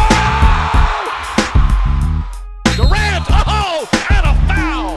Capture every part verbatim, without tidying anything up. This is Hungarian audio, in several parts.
Oh! Durant! Oh! And a foul!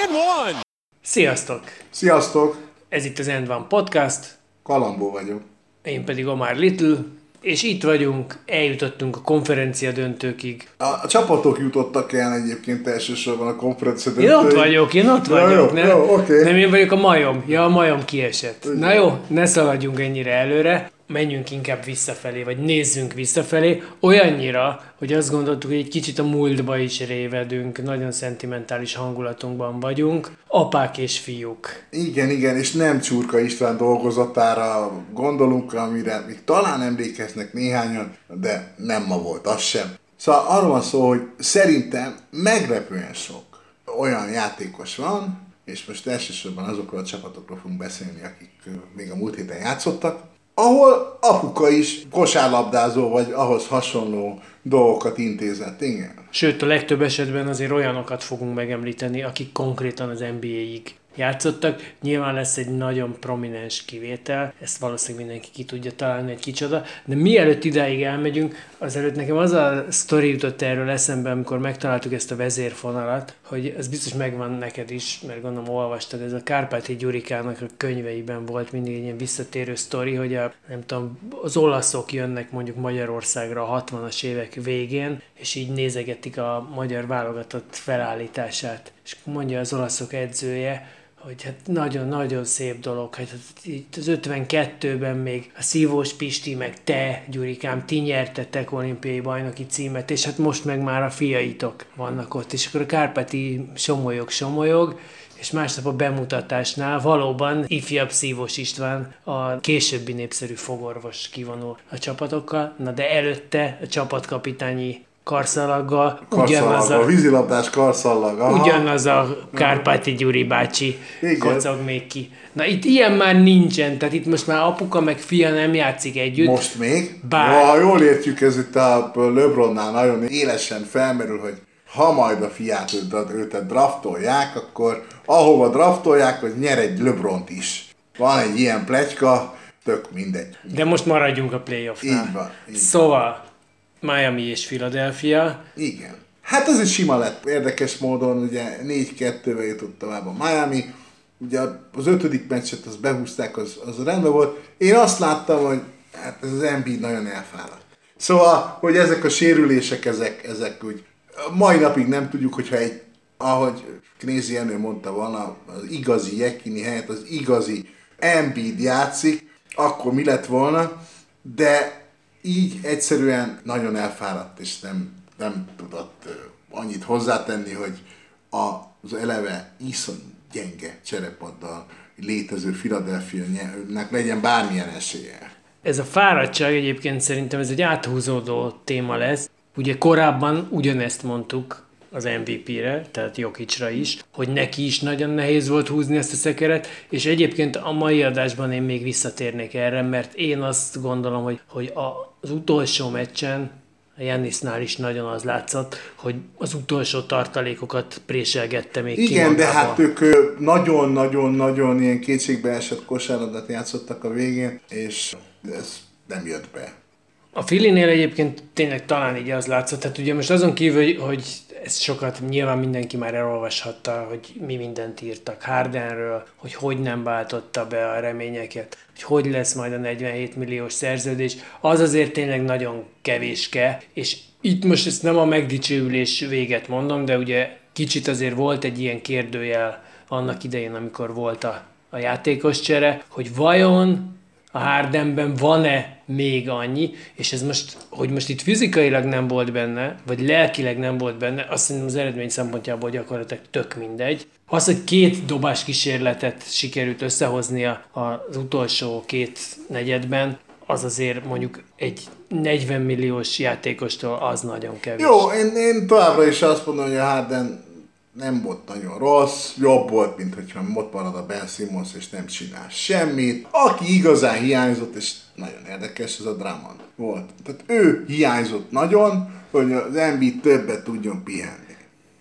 And one! Sziasztok! Sziasztok! Ez itt az And one Podcast. Kalambó vagyok. Én pedig Omar Little, és itt vagyunk, eljutottunk a konferencia döntőkig. A, a csapatok jutottak el egyébként elsősorban a konferencia döntőkig. Én ott vagyok, én ott vagyok, ja, nem? Jó, okay. Nem én vagyok a majom. Ja, a majom kiesett. Ugye. Na jó, ne szaladjunk ennyire előre, menjünk inkább visszafelé, vagy nézzünk visszafelé, olyannyira, hogy azt gondoltuk, hogy egy kicsit a múltba is révedünk, nagyon szentimentális hangulatunkban vagyunk, apák és fiúk. Igen, igen, és nem Csurka István dolgozatára gondolunk, amire még talán emlékeznek néhányan, de nem ma volt, az sem. Szóval arról van szó, hogy szerintem meglepően sok olyan játékos van, és most elsősorban azokról a csapatokról fogunk beszélni, akik még a múlt héten játszottak, ahol apuka is kosárlabdázó vagy ahhoz hasonló dolgokat intézett, igen. Sőt, a legtöbb esetben azért olyanokat fogunk megemlíteni, akik konkrétan az en bé á-ig játszottak. Nyilván lesz egy nagyon prominens kivétel, ezt valószínűleg mindenki ki tudja találni, egy kicsoda, de mielőtt idáig elmegyünk, azelőtt nekem az a sztori jutott erről eszembe, amikor megtaláltuk ezt a vezérfonalat, hogy ez biztos megvan neked is, mert gondolom olvastad, ez a Kárpáti Gyurikának a könyveiben volt mindig egy ilyen visszatérő sztori, hogy a, nem tudom, az olaszok jönnek mondjuk Magyarországra a hatvanas évek végén, és így nézegetik a magyar válogatott felállítását. És mondja az olaszok edzője, hogy hát nagyon-nagyon szép dolog, hát itt az ötvenkettőben még a Szívós Pisti, meg te, Gyurikám, ti nyertetek olimpiai bajnoki címet, és hát most meg már a fiaitok vannak ott, és akkor a Kárpáti somolyog-somolyog, és másnap a bemutatásnál valóban ifjabb Szívós István, a későbbi népszerű fogorvos kivonul a csapatokkal, na de előtte a csapatkapitányi karszalaggal, ugyanaz a, a vízilabdás karszallag, aha. Ugyanaz a Kárpáti Gyuri bácsi kocog még ki. Na itt ilyen már nincsen, tehát itt most már apuka meg fia nem játszik együtt. Most még? Bár... Ha jól értjük, ez itt a LeBronnál nagyon élesen felmerül, hogy ha majd a fiát őt draftolják, akkor ahova draftolják, hogy nyer egy LeBront is. Van egy ilyen pletyka, tök mindegy. De most maradjunk a playoffnál. Így van. Így szóval... Miami és Philadelphia. Igen. Hát ez egy sima lett. Érdekes módon ugye négy kettővel jutott tovább a Miami. Ugye az ötödik meccset azt behúzták, az, az rendben volt. Én azt láttam, hogy hát ez az Embiid nagyon elfáradt. Szóval, hogy ezek a sérülések, ezek, ezek úgy mai napig nem tudjuk, hogyha egy, ahogy Knézy Jenő mondta volna, az igazi Jekini helyett az igazi Embiid játszik, akkor mi lett volna, de így egyszerűen nagyon elfáradt, és nem, nem tudott annyit hozzátenni, hogy az eleve iszony gyenge cserepaddal létező Philadelphia-nek legyen bármilyen esélye. Ez a fáradtság egyébként szerintem ez egy áthúzódó téma lesz. Ugye korábban ugyanezt mondtuk az em vé pére, tehát Jokićra is, hogy neki is nagyon nehéz volt húzni ezt a szekeret, és egyébként a mai adásban én még visszatérnék erre, mert én azt gondolom, hogy, hogy az utolsó meccsen a Giannisnál is nagyon az látszott, hogy az utolsó tartalékokat préselgette még ki. Igen, de hát ők nagyon-nagyon-nagyon ilyen kétségbeesett kosárlabdát játszottak a végén, és ez nem jött be. A Phillynél egyébként tényleg talán így az látszott, tehát ugye most azon kívül, hogy ezt sokat nyilván mindenki már elolvashatta, hogy mi mindent írtak Hardenről, hogy hogy nem váltotta be a reményeket, hogy hogy lesz majd a negyvenhét milliós szerződés, az azért tényleg nagyon kevéske, és itt most ezt nem a megdicsőülés véget mondom, de ugye kicsit azért volt egy ilyen kérdőjel annak idején, amikor volt a, a játékos csere, hogy vajon a Hardenben van-e még annyi, és ez most, hogy most itt fizikailag nem volt benne, vagy lelkileg nem volt benne, azt hiszem az eredmény szempontjából gyakorlatilag tök mindegy. Az, hogy két dobás kísérletet sikerült összehoznia az utolsó két negyedben, az azért mondjuk egy negyven milliós játékostól az nagyon kevés. Jó, én, én továbbra is azt mondom, hogy a Harden nem volt nagyon rossz, jobb volt, mint hogyha ott marad a Ben Simmons és nem csinál semmit. Aki igazán hiányzott, és nagyon érdekes, ez a Drummond volt. Tehát ő hiányzott nagyon, hogy az Embiid többet tudjon pihenni.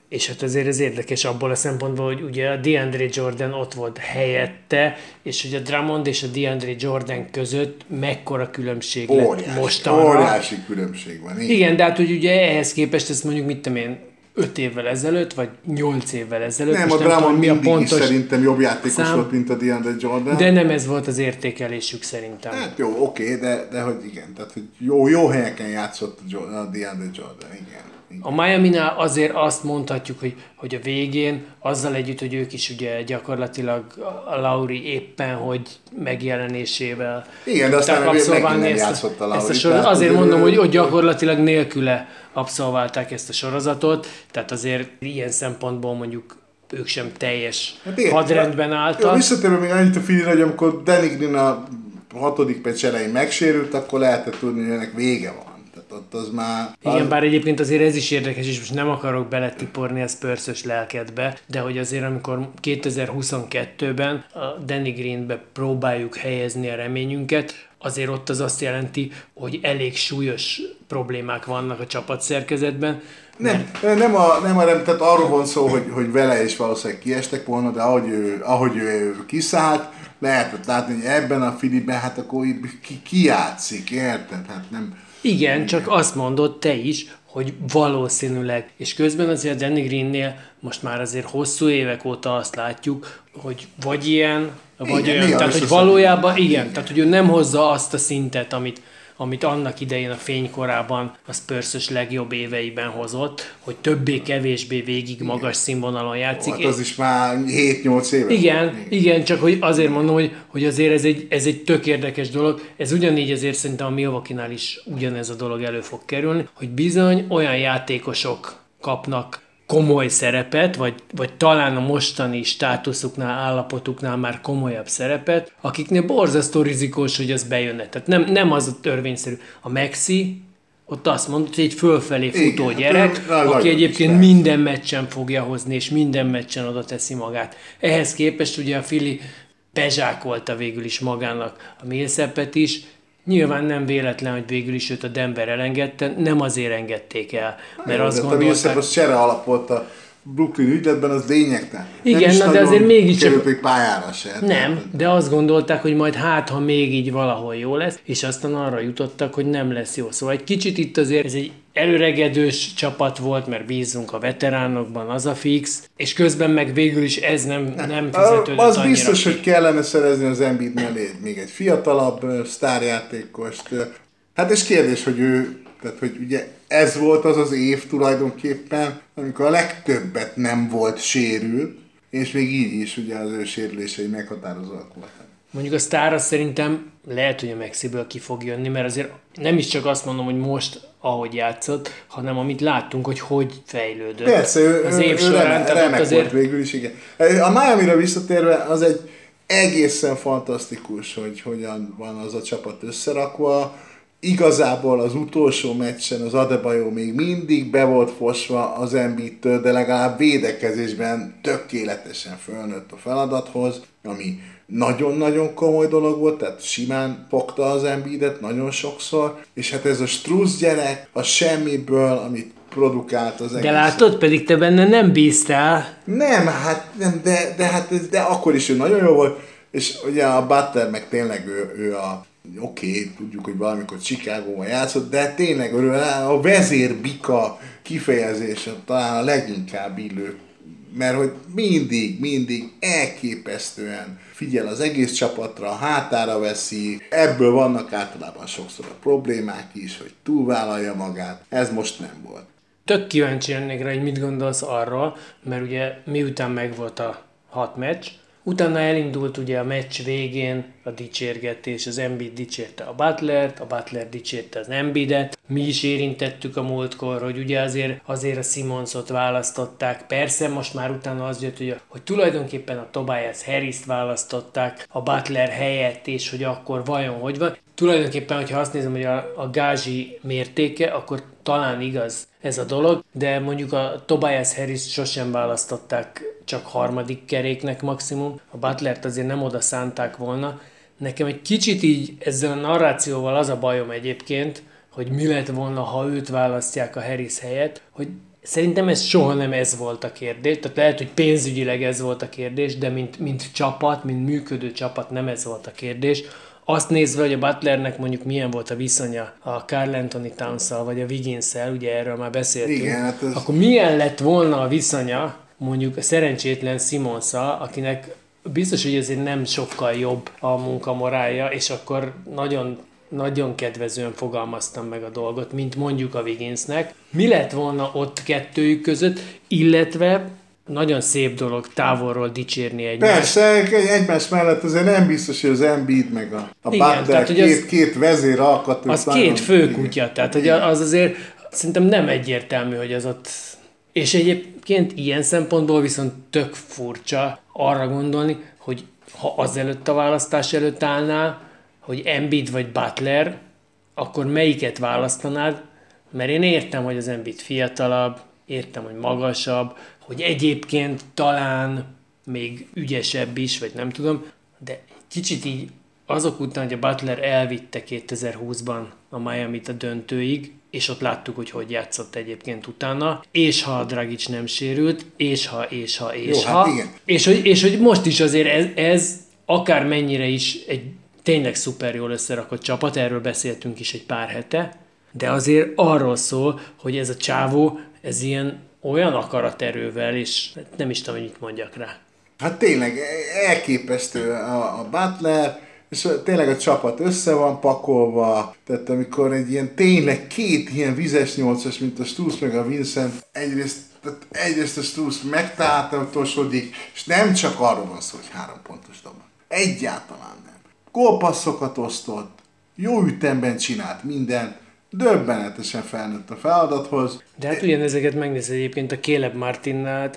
És hát azért ez érdekes abból a szempontból, hogy ugye a DeAndre Jordan ott volt helyette, és hogy a Drummond és a DeAndre Jordan között mekkora különbség óriási, lett mostanra. Óriási különbség van. Így. Igen, de hát hogy ugye ehhez képest ezt mondjuk mit tudom én, öt évvel ezelőtt, vagy nyolc évvel ezelőtt. Nem, a Drummond mindig pontos is szerintem jobb játékos szám, volt, mint a DeAndre Jordan. De nem ez volt az értékelésük szerintem. Hát jó, oké, de, de hogy igen, tehát hogy jó, jó helyeken játszott a DeAndre Jordan, igen. A Miaminál azért azt mondhatjuk, hogy, hogy a végén, azzal együtt, hogy ők is ugye gyakorlatilag a Lauri éppen, hogy megjelenésével... Igen, de aztán abszolválni neki nem játszott a Lauri. Sorozat, azért mondom, hogy, hogy gyakorlatilag nélküle abszolválták ezt a sorozatot, tehát azért ilyen szempontból mondjuk ők sem teljes hát igen, hadrendben álltak. Jó, visszatérve még annyit a filmre, hogy amikor Danny Green a hatodik perc elején megsérült, akkor lehetett tudni, hogy ennek vége van. Ott az már... Igen, bár egyébként azért ez is érdekes, és most nem akarok beletiporni a Spurs-ös lelkedbe, de hogy azért amikor kétezer-huszonkettőben a Danny Greenbe próbáljuk helyezni a reményünket, azért ott az azt jelenti, hogy elég súlyos problémák vannak a csapatszerkezetben. Nem, nem a, nem a nem, tehát arról van szó, hogy, hogy vele is valószínűleg kiestek volna, de ahogy ő, ahogy ő kiszállt, lehetett látni, hogy ebben a Filiben, hát akkor ki, ki játszik, érted? Hát nem... Igen, csak azt mondod te is, hogy valószínűleg. És közben azért a Danny Greennél most már azért hosszú évek óta azt látjuk, hogy vagy ilyen, vagy igen, olyan. Tehát, hogy valójában igen, igen, tehát, hogy ő nem hozza azt a szintet, amit, amit annak idején a fénykorában a Spurs-ös legjobb éveiben hozott, hogy többé-kevésbé végig igen. magas színvonalon játszik. Hát az is már hét-nyolc éve. Igen, igen, igen, csak hogy azért mondom, hogy, hogy azért ez egy, ez egy tök érdekes dolog. Ez ugyanígy azért szerintem a Milwaukee-nál is ugyanez a dolog elő fog kerülni, hogy bizony olyan játékosok kapnak komoly szerepet, vagy, vagy talán a mostani státuszuknál, állapotuknál már komolyabb szerepet, akiknél borzasztó rizikós, hogy az bejönne. Tehát nem, nem az a törvényszerű. A Maxi, ott azt mondod, hogy egy fölfelé futó igen, gyerek, nem, aki egyébként minden meccsen fogja hozni, és minden meccsen oda teszi magát. Ehhez képest ugye a Fili bezsákolta végül is magának a Millsapet is. Nyilván nem véletlen, hogy végül is őt a Denver elengedte, nem azért engedték el, mert azt gondolták... A Millsap az csere alapolt a Brooklyn ügyletben, az lényegtelen. Igen, na, de azért mégiscsak... Nem kerülték pályára se. Nem, de azt gondolták, hogy majd hát, ha még így valahol jó lesz, és aztán arra jutottak, hogy nem lesz jó. Szóval egy kicsit itt azért ez egy előregedős csapat volt, mert bízunk a veteránokban, az a fix, és közben meg végül is ez nem, nem fizetődött az annyira. Az biztos, hogy kellene szerezni az Embiid mellé még egy fiatalabb sztárjátékost. Hát és kérdés, hogy ő, tehát hogy ugye ez volt az az év tulajdonképpen, amikor a legtöbbet nem volt sérült, és még így is ugye az ő sérülései meghatározóak voltak. Mondjuk a sztár az szerintem lehet, hogy a Maxiből ki fog jönni, mert azért nem is csak azt mondom, hogy most ahogy játszott, hanem amit láttunk, hogy hogy fejlődött. Persze, ő, az év ő, során, ő remek, remek azért... volt végül is, igen. A Miamira visszatérve az egy egészen fantasztikus, hogy hogyan van az a csapat összerakva. Igazából az utolsó meccsen az Adebayo még mindig be volt fosva az Embiidtől, de legalább védekezésben tökéletesen fölnőtt a feladathoz, ami nagyon-nagyon komoly dolog volt, tehát simán fogta az Embiidet nagyon sokszor, és hát ez a Strus gyerek a semmiből, amit produkált az egész. De látod, pedig te benne nem bíztál. Nem, hát nem, de, de, hát, de akkor is ő nagyon jó volt, és ugye a Butler meg tényleg ő, ő a oké, okay, tudjuk, hogy valamikor Chicagóban játszott, de tényleg a vezérbika kifejezése talán a leginkább illő, mert hogy mindig, mindig elképesztően figyel az egész csapatra, hátára veszi, ebből vannak általában sokszor a problémák is, hogy túlvállalja magát, ez most nem volt. Tök kíváncsi lennék rá, hogy mit gondolsz arról, mert ugye miután megvolt a hat meccs, utána elindult ugye a meccs végén a dicsérgetés, az Embiid dicsérte a Butlert, a Butler dicsérte az Embiidet. Mi is érintettük a múltkor, hogy ugye azért, azért a Simmonsot választották. Persze most már utána az jött, hogy, hogy tulajdonképpen a Tobias Harrist választották a Butler helyett, és hogy akkor vajon hogy van. tulajdonképpen, hogyha azt nézem, hogy a, a gázsi mértéke, akkor talán igaz ez a dolog, de mondjuk a Tobias Harris sosem választották csak harmadik keréknek maximum, a Butlert azért nem oda szánták volna. Nekem egy kicsit így ezzel a narrációval az a bajom egyébként, hogy mi lett volna, ha őt választják a Harris helyett, hogy szerintem ez soha nem ez volt a kérdés, tehát lehet, hogy pénzügyileg ez volt a kérdés, de mint, mint csapat, mint működő csapat nem ez volt a kérdés. Azt nézve, hogy a Butlernek mondjuk milyen volt a viszonya a Karl Anthony Townssal vagy a Wigginssel, ugye erről már beszéltünk, igen, hát ez... akkor milyen lett volna a viszonya mondjuk a szerencsétlen Simonssal, akinek biztos, hogy azért nem sokkal jobb a munkamorálja, és akkor nagyon... nagyon kedvezően fogalmaztam meg a dolgot, mint mondjuk a Wigginsnek. Mi lett volna ott kettőjük között, illetve nagyon szép dolog távolról dicsérni egymást. Persze, egymás mellett azért nem biztos, hogy az Embiid meg a, a igen, Butler tehát, két, az, két vezér alkat. Az két főkutya, tehát hogy az azért szerintem nem egyértelmű, hogy az ott... És egyébként ilyen szempontból viszont tök furcsa arra gondolni, hogy ha azelőtt a választás előtt állnál, hogy Embiid vagy Butler, akkor melyiket választanád? Mert én értem, hogy az Embiid fiatalabb, értem, hogy magasabb, hogy egyébként talán még ügyesebb is, vagy nem tudom, de kicsit így azok után, hogy a Butler elvitte kétezer-húszban a Miamit a döntőig, és ott láttuk, hogy hogy játszott egyébként utána, és ha a Dragic nem sérült, és ha, és ha, és Jó, ha, hát és, hogy, és hogy most is azért ez, ez akármennyire is egy tényleg szuper jól összerakott csapat, erről beszéltünk is egy pár hete, de azért arról szól, hogy ez a csávó, ez ilyen olyan akaraterővel, és nem is tudom, hogy mit mondjak rá. Hát tényleg elképesztő a, a Butler, és tényleg a csapat össze van pakolva, tehát amikor egy ilyen tényleg két ilyen vizes nyolcas, mint a Strus meg a Vincent, egyrészt Tehát egyrészt a Strus megtáltatósodik, és nem csak arról van szó, hogy három pontos dobban. Egyáltalán nem. Gólpasszokat osztott, jó ütemben csinált mindent, döbbenetesen felnőtt a feladathoz. De hát ugyanezeket megnézed egyébként a Caleb Martinnal,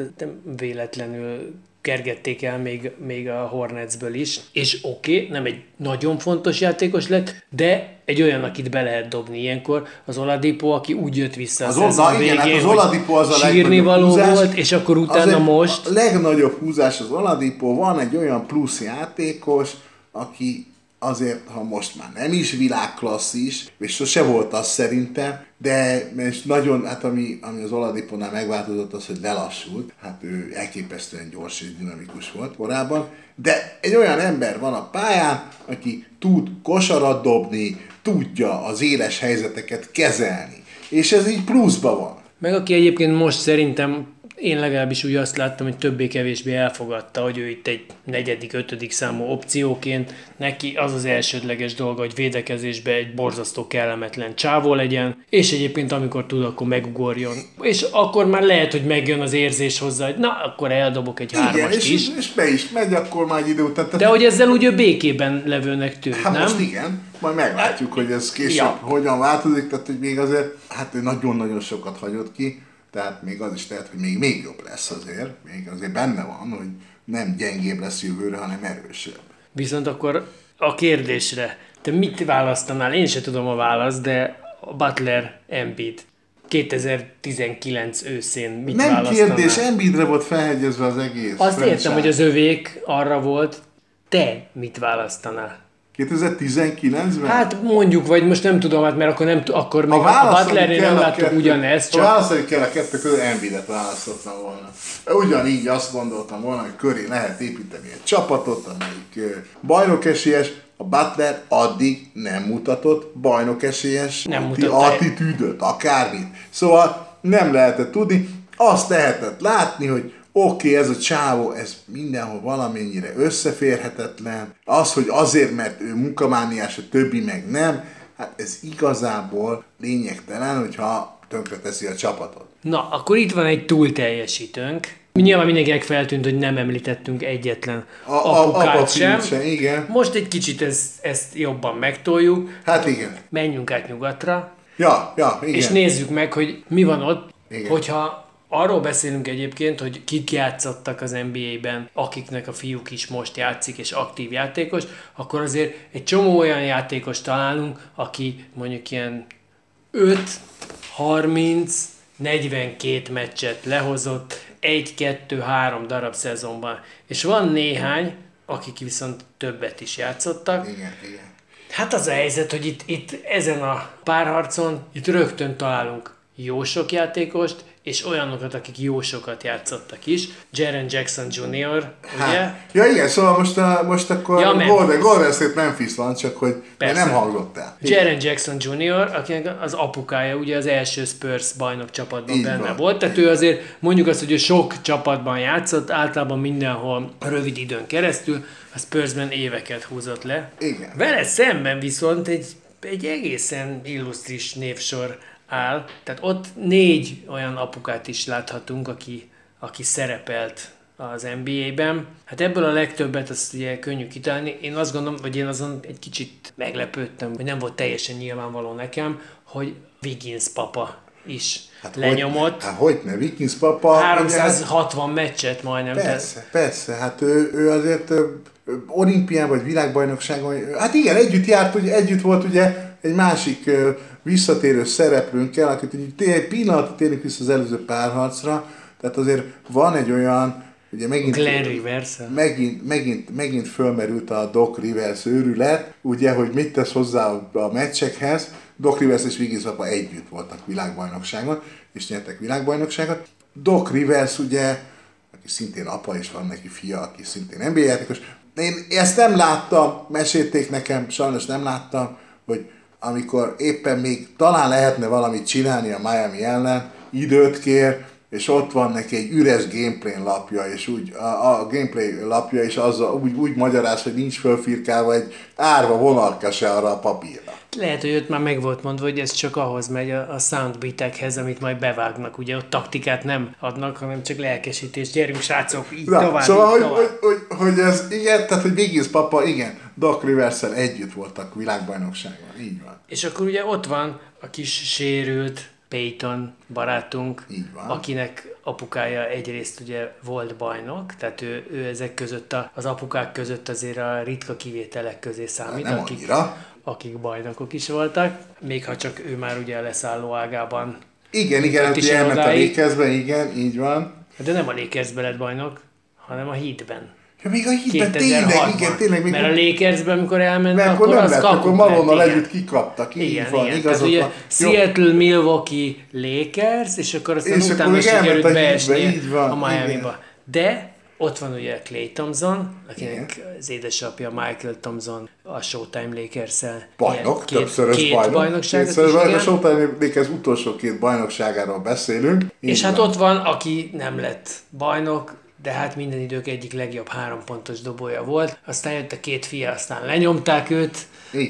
véletlenül kergették el még, még a Hornetsből is, és oké, okay, nem egy nagyon fontos játékos lett, de egy olyan, akit be lehet dobni ilyenkor, az Oladipo, aki úgy jött vissza az, az, az végén, hát az Oladipo az a sírnivaló volt, és akkor utána most... A legnagyobb húzás az Oladipo, van egy olyan plusz játékos, aki azért, ha most már nem is világklasszis, és sose volt az szerintem, de és nagyon, hát ami, ami az Oladipónál megváltozott az, hogy lelassult, hát ő elképesztően gyors és dinamikus volt korábban, de egy olyan ember van a pályán, aki tud kosarat dobni, tudja az éles helyzeteket kezelni, és ez így pluszba van. Meg aki egyébként most szerintem én legalábbis úgy azt láttam, hogy többé-kevésbé elfogadta, hogy ő itt egy negyedik, ötödik számú opcióként, neki az az elsődleges dolga, hogy védekezésben egy borzasztó kellemetlen csávó legyen, és egyébként amikor tud, akkor megugorjon. És akkor már lehet, hogy megjön az érzés hozzá, hogy na, akkor eldobok egy hármast is. Igen, és be is megy, akkor már egy idő után. De hogy ezzel úgy ő békében levőnek tűnt, hát nem? Hát most igen. Majd meglátjuk, hogy ez később ja. hogyan változik, tehát hogy még azért, hát ő nagyon-nagyon sokat hagyott ki. Tehát még az is lehet, hogy még, még jobb lesz azért, még azért benne van, hogy nem gyengébb lesz jövőre, hanem erősebb. Viszont akkor a kérdésre, te mit választanál? Én se tudom a választ, de a Butler Embiid kétezer-tizenkilenc őszén mit nem választanál? Nem kérdés, Embiidre volt felhegyezve az egész. Azt franchise. Értem, hogy az övék arra volt, te mit választanál? kétezer-tizenkilencben? Hát mondjuk, vagy most nem tudom, hát mert akkor, nem, akkor még a, a Butlernél nem láttuk ugyanezt. Csak... Ha válaszolni kell a kettő közül, Embiidet választottam volna. Ugyanígy azt gondoltam volna, hogy köré lehet építeni egy csapatot, amelyik bajnokesélyes, a Butler addig nem mutatott bajnokesélyes attitűdöt, akármit. Szóval nem lehetett tudni, azt lehetett látni, hogy oké, okay, ez a csávó, ez mindenhol valamennyire összeférhetetlen. Az, hogy azért, mert ő munkamániás, a többi meg nem, hát ez igazából lényegtelen, hogyha tönkreteszi a csapatot. Na, akkor itt van egy túlteljesítőnk. Nyilván mindenkinek feltűnt, hogy nem említettünk egyetlen a, a, apukát sem. sem. Igen. Most egy kicsit ezt, ezt jobban megtoljuk. Hát igen. Menjünk át nyugatra. Ja, ja, igen. És nézzük meg, hogy mi van ott, igen. hogyha... Arról beszélünk egyébként, hogy kik játszottak az en bé á-ben, akiknek a fiúk is most játszik, és aktív játékos, akkor azért egy csomó olyan játékos találunk, aki mondjuk ilyen öt, harminc, negyvenkét meccset lehozott egy, kettő, három darab szezonban. És van néhány, akik viszont többet is játszottak. Igen, igen. Hát az a helyzet, hogy itt, itt ezen a párharcon itt rögtön találunk jó sok játékost, és olyanokat, akik jó sokat játszottak is. Jaren Jackson junior, hát, ugye? Ja igen, szóval most, a, most akkor ja, Golden, Golden State Memphis van, csak hogy nem hallott el. Jaren Jackson junior, akinek az apukája ugye az első Spurs bajnok csapatban így benne van, volt, tehát ő azért mondjuk azt, hogy ő sok csapatban játszott, általában mindenhol rövid időn keresztül, a Spursben éveket húzott le. Igen. Vele szemben viszont egy, egy egészen illusztris névsor áll. Tehát ott négy olyan apukát is láthatunk, aki, aki szerepelt az en bé á-ben. Hát ebből a legtöbbet azt ugye könnyű kitalálni. Én azt gondolom, vagy én azon egy kicsit meglepődtem, hogy nem volt teljesen nyilvánvaló nekem, hogy Wiggins papa is hát lenyomott. Hogy, hát hogy ne, Wiggins papa... háromszázhatvan ugye, meccset majdnem. Persze, tehát... persze, hát ő, ő azért olimpián vagy világbajnokságon... Hát igen, együtt járt, ugye, együtt volt ugye egy másik visszatérő szereplőnkkel, akit egy pillanatot térünk vissza az előző párharcra, tehát azért van egy olyan, ugye megint, megint, megint, megint fölmerült a Doc Rivers őrület, ugye, hogy mit tesz hozzá a meccsekhez. Doc Rivers és Wiggins apa együtt voltak világbajnokságon, és nyertek világbajnokságot. Doc Rivers ugye, aki szintén apa, és van neki fia, aki szintén en bé á játékos. Én ezt nem láttam, mesélték nekem, sajnos nem láttam, hogy amikor éppen még talán lehetne valamit csinálni a Miami ellen, időt kér, és ott van neki egy üres gameplay lapja, és úgy, a, a gameplay lapja, és azzal úgy, úgy magyaráz, hogy nincs fölfirkálva egy árva vonalka se arra a papírra. Lehet, hogy ott már meg volt mondva, hogy ez csak ahhoz megy a, a soundbitekhez, amit majd bevágnak, ugye ott taktikát nem adnak, hanem csak lelkesítést, gyerünk srácok, így na, tovább, szóval, így hogy, tovább. Hogy, hogy, hogy ez, igen, tehát hogy Wiggins papa, igen, Doc Rivers-szel együtt voltak világbajnokságban, így van. És akkor ugye ott van a kis sérült Peyton barátunk, akinek apukája egyrészt ugye volt bajnok, tehát ő, ő ezek között, a, az apukák között azért a ritka kivételek közé számít, nem akik, akik bajnokok is voltak, még ha csak ő már ugye a leszálló ágában. Igen, igen, ugye elment a Lakersbe, igen, így van. De nem a Lakersbe lett bajnok, hanem a Heatben. Ja, még a Heatben, tényleg, igen, tényleg. Még mert a Lakersben, amikor elment, mert akkor, akkor az lett, kapuk akkor Malonnal együtt kikaptak, így igen, van, igen. Igazodnak. Tehát ugye Seattle, Milwaukee, Lakers, és akkor aztán és utána sikerült beesni a Miami-ba. De ott van ugye Klay Thompson, akinek igen, az édesapja Michael Thompson a Showtime Lakers-szel. Bajnok, két, többszörös két bajnok. bajnokságot is, bajnok, a Showtime Lakers utolsó két bajnokságáról beszélünk. Így és van. Hát ott van, aki nem lett bajnok, de hát minden idők egyik legjobb hárompontos dobója volt. Aztán jött a két fia, aztán lenyomták őt,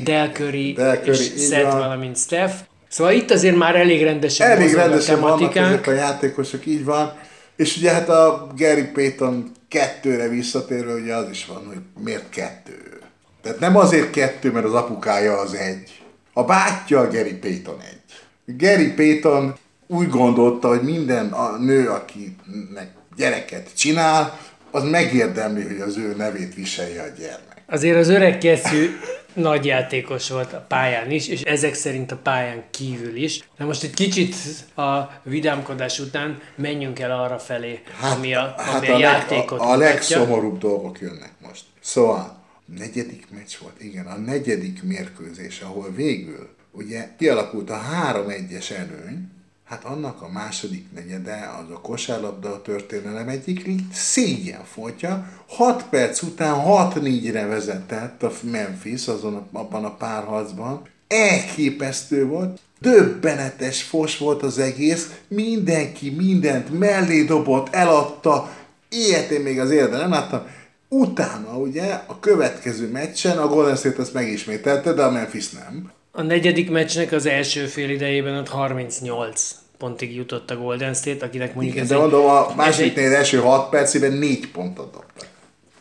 Del Curry, Del Curry és Seth, valamint Steph. Szóval itt azért már elég rendesen elég mozog rendesen a tematikánk. Elég rendesen a játékosok, így van. És ugye hát a Gary Payton kettőre visszatérve, ugye az is van, hogy miért kettő? Tehát nem azért kettő, mert az apukája az egy. A bátyja a Gary Payton egy. Gary Payton úgy gondolta, hogy minden a nő, akinek gyereket csinál, az megérdemli, hogy az ő nevét viselje a gyermek. Azért az öreg keszű nagy játékos volt a pályán is, és ezek szerint a pályán kívül is. De most egy kicsit a vidámkodás után menjünk el arra felé, hát, ami a, hát ami a, a játékot leg, a, a legszomorúbb dolgok jönnek most. Szóval, negyedik meccs volt, igen, a negyedik mérkőzés, ahol végül ugye kialakult a három egyes előny, hát annak a második negyede, az a kosárlabda történelem egyik szégyenfoltja. hat perc után hat négyre vezetett a Memphis azon a, abban a párharcban. Elképesztő volt, döbbenetes fos volt az egész, mindenki mindent mellé dobott, eladta, ilyet én még az életben nem láttam. Utána ugye a következő meccsen a Golden State ezt megismételte, de a Memphis nem. A negyedik meccsnek az első fél idejében ott harmincnyolc pontig jutott a Golden State, akinek mondjuk igen, ez de egy... mondom, a másodiknél első hat percében négy pontot dobtak.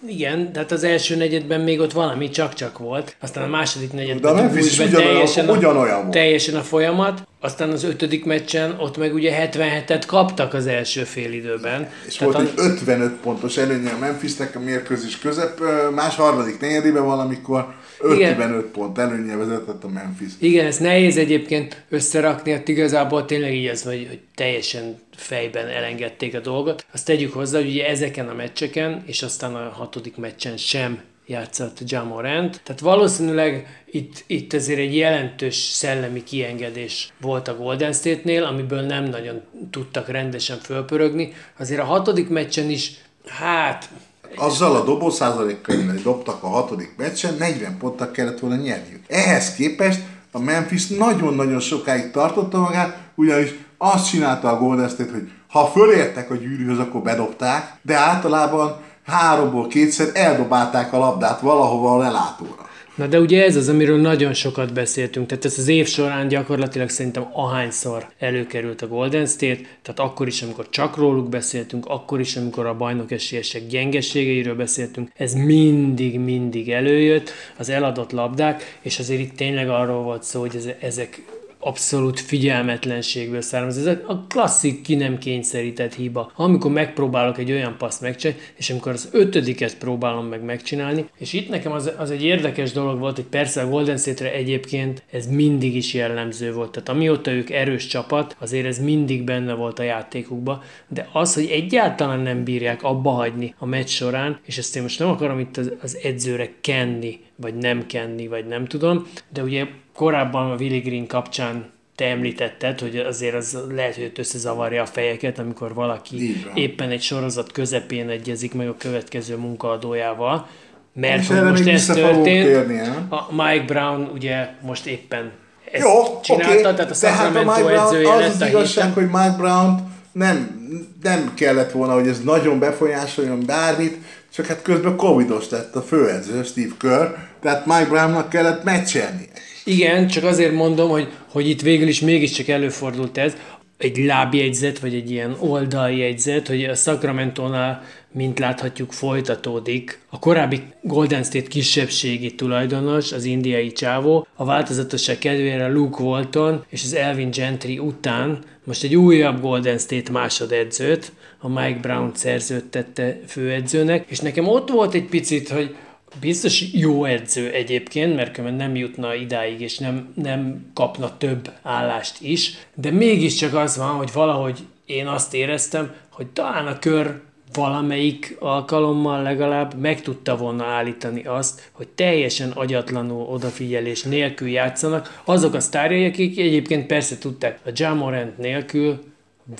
Igen, tehát az első negyedben még ott valami csak-csak volt, aztán a második negyedben... De a Memphis is ugyanolyan, ugyanolyan volt. Teljesen a folyamat. Aztán az ötödik meccsen ott meg ugye hetvenhetet kaptak az első fél időben. És tehát volt a... egy ötvenöt pontos előnye a Memphisnek a mérkőzés közep, más harmadik negyedében valamikor ötvenöt pont előnye vezetett a Memphis. Igen, ez nehéz egyébként összerakni, hát igazából tényleg így az, hogy, hogy teljesen fejben elengedték a dolgot. Azt tegyük hozzá, hogy ugye ezeken a meccseken, és aztán a hatodik meccsen sem játszott Ja Morant. Tehát valószínűleg itt, itt azért egy jelentős szellemi kiengedés volt a Golden State-nél, amiből nem nagyon tudtak rendesen fölpörögni. Azért a hatodik meccsen is, hát... Azzal a dobószázalékkal, hogy dobtak a hatodik meccsen, negyven ponttal kellett volna nyerniük. Ehhez képest a Memphis nagyon-nagyon sokáig tartotta magát, ugyanis azt csinálta a Golden State, hogy ha fölértek a gyűrűhöz, akkor bedobták, de általában háromból kétszer eldobálták a labdát valahova a lelátóra. Na de ugye ez az, amiről nagyon sokat beszéltünk, tehát ez az év során gyakorlatilag szerintem ahányszor előkerült a Golden State, tehát akkor is, amikor csak róluk beszéltünk, akkor is, amikor a bajnok esélyesek gyengeségeiről beszéltünk, ez mindig-mindig előjött, az eladott labdák, és azért itt tényleg arról volt szó, hogy ezek abszolút figyelmetlenségből származik. Ez a klasszik, ki nem kényszerített hiba. Amikor megpróbálok egy olyan paszt megcsinálni, és amikor az ötödiket próbálom meg megcsinálni, és itt nekem az, az egy érdekes dolog volt, hogy persze a Golden State-re egyébként ez mindig is jellemző volt. Tehát amióta ők erős csapat, azért ez mindig benne volt a játékukba, de az, hogy egyáltalán nem bírják abba hagyni a meccs során, és ezt én most nem akarom itt az, az edzőre kenni, vagy nem kenni, vagy nem tudom, de ugye korábban a Willie Green kapcsán te említetted, hogy azért az lehet, hogy összezavarja a fejeket, amikor valaki éppen egy sorozat közepén egyezik meg a következő munkaadójával, mert hogy most ez történt. Térni, a Mike Brown ugye most éppen ezt Jó, csinálta, okay. Tehát a Sacramento edzője lett a igazság, hogy Mike Brown nem, nem kellett volna, hogy ez nagyon befolyásoljon bármit, csak hát közben covidos lett a főedző, Steve Kerr, tehát Mike Brownnak kellett meccselnie. Igen, csak azért mondom, hogy, hogy itt végül is mégiscsak előfordult ez, egy lábjegyzet, vagy egy ilyen oldaljegyzet, hogy a Sacramento-nál, mint láthatjuk, folytatódik. A korábbi Golden State kisebbségi tulajdonos, az indiai csávó, a változatosság kedvére Luke Walton és az Elvin Gentry után most egy újabb Golden State másodedzőt, a Mike Brown szerződtette főedzőnek, és nekem ott volt egy picit, hogy biztos jó edző egyébként, mert nem jutna idáig, és nem, nem kapna több állást is, de mégiscsak az van, hogy valahogy én azt éreztem, hogy talán a Kör valamelyik alkalommal legalább meg tudta volna állítani azt, hogy teljesen agyatlanul odafigyelés nélkül játszanak azok a sztárjai, akik egyébként persze tudták, a Ja Morant nélkül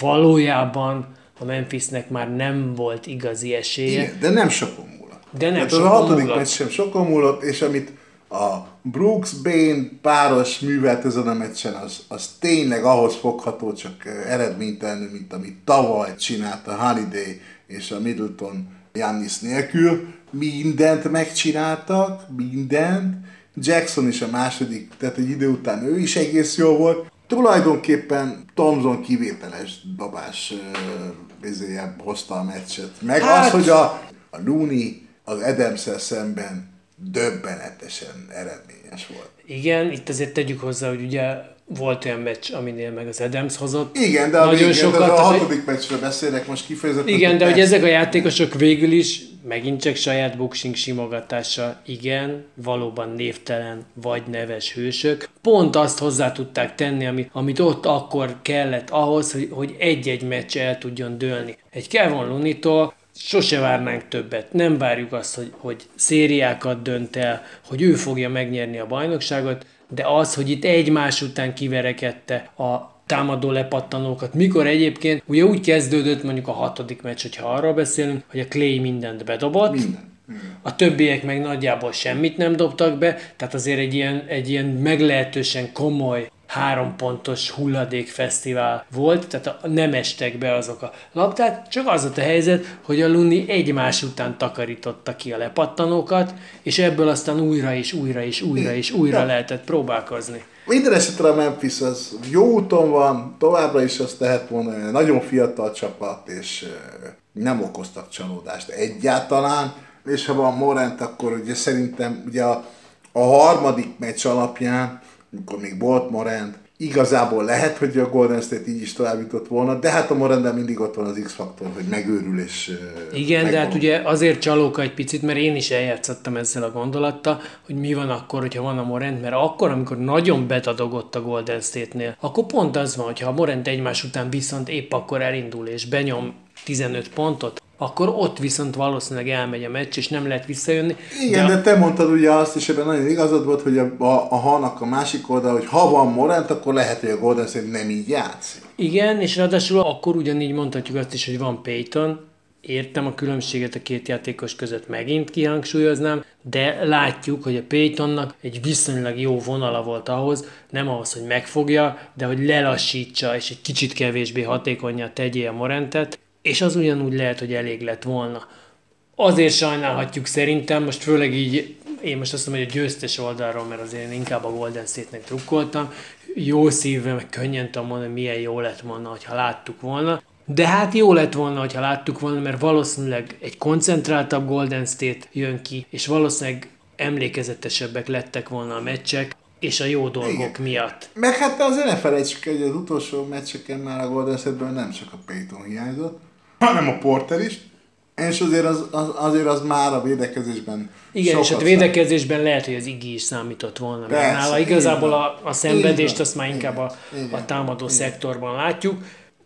valójában a Memphisnek már nem volt igazi esélye. Igen, de nem sokon. De nem hát az a hatodik meccs sem sokan múlott, és amit a Brooks-Bane páros művelt ezen a meccsen, az, az tényleg ahhoz fogható, csak eredménytelenül, mint amit tavaly csinált a Holiday és a Middleton Giannis nélkül. Mindent megcsináltak, mindent. Jackson is a második, tehát egy idő után ő is egész jó volt. Tulajdonképpen Thompson kivételes dobás bizonyabb hozta a meccset. Meg hát... az, hogy a, a Looney az Adams-szel szemben döbbenetesen eredményes volt. Igen, itt azért tegyük hozzá, hogy ugye volt olyan meccs, aminél meg az Adams hozott. Igen, de nagyon igen, sokat, az a hatodik hogy... meccsről beszélnek most kifejezetten. Igen, de hogy ezek a játékosok végül is megint csak saját boxing simogatása, igen, valóban névtelen vagy neves hősök. Pont azt hozzá tudták tenni, ami, amit ott akkor kellett ahhoz, hogy, hogy egy-egy meccs el tudjon dőlni. Egy Kevin Looney-tól sose várnánk többet. Nem várjuk azt, hogy, hogy szériákat dönt el, hogy ő fogja megnyerni a bajnokságot, de az, hogy itt egymás után kiverekedte a támadó lepattanókat, mikor egyébként ugye úgy kezdődött mondjuk a hatodik meccs, hogyha arról beszélünk, hogy a Clay mindent bedobott, Minden. a többiek meg nagyjából semmit nem dobtak be, tehát azért egy ilyen, egy ilyen meglehetősen komoly három pontos hulladékfesztivál volt, tehát nem estek be azok a labdák, csak az volt a helyzet, hogy a Looney egymás után takarította ki a lepattanókat, és ebből aztán újra és újra és újra és újra de. lehetett próbálkozni. Minden esetre a Memphis az jó úton van, továbbra is azt lehet mondani, hogy nagyon fiatal csapat, és nem okoztak csalódást egyáltalán, és ha van Morant, akkor ugye szerintem ugye a, a harmadik meccs alapján, amikor még volt Morant, Igazából lehet, hogy a Golden State így is tovább jutott volna, de hát a Morandnál mindig ott van az X-faktor, hogy megőrül és... Igen, megvan. De hát ugye azért csalóka egy picit, mert én is eljátszottam ezzel a gondolattal, hogy mi van akkor, hogyha van a Morant, mert akkor, amikor nagyon betadogott a Golden State-nél, akkor pont az van, hogyha a Morant egymás után viszont épp akkor elindul és benyom tizenöt pontot, akkor ott viszont valószínűleg elmegy a meccs, és nem lehet visszajönni. Igen, de, a... de te mondtad ugye azt, és ebben nagyon igazad volt, hogy a, a, a halnak a másik oldal, hogy ha van Morant, akkor lehet, hogy a Golden State nem így játszik. Igen, és ráadásul akkor ugyanígy mondhatjuk azt is, hogy van Payton, értem a különbséget a két játékos között, megint kihangsúlyoznám, de látjuk, hogy a Paytonnak egy viszonylag jó vonala volt ahhoz, nem ahhoz, hogy megfogja, de hogy lelassítsa, és egy kicsit kevésbé hatékonyan tegye a Morantet, és az ugyanúgy lehet, hogy elég lett volna. Azért sajnálhatjuk szerintem, most főleg így, én most azt mondom, hogy a győztes oldalról, mert azért én inkább a Golden State-nek drukkoltam, jó szívvel, meg könnyen tudom mondani, milyen jó lett volna, hogyha láttuk volna. De hát jó lett volna, hogyha láttuk volna, mert valószínűleg egy koncentráltabb Golden State jön ki, és valószínűleg emlékezetesebbek lettek volna a meccsek, és a jó dolgok igen. miatt. Meg hát azért ne felejtsük, hogy az utolsó meccseken már a Golden State-ből nem csak a Payton hiányzott, hanem a Porter is, és azért az, az, azért az már a védekezésben igen, és a védekezésben lehet, hogy az Iggy is számított volna. Persze, nála igazából a, a szenvedést azt már inkább a, a támadó igen. szektorban látjuk.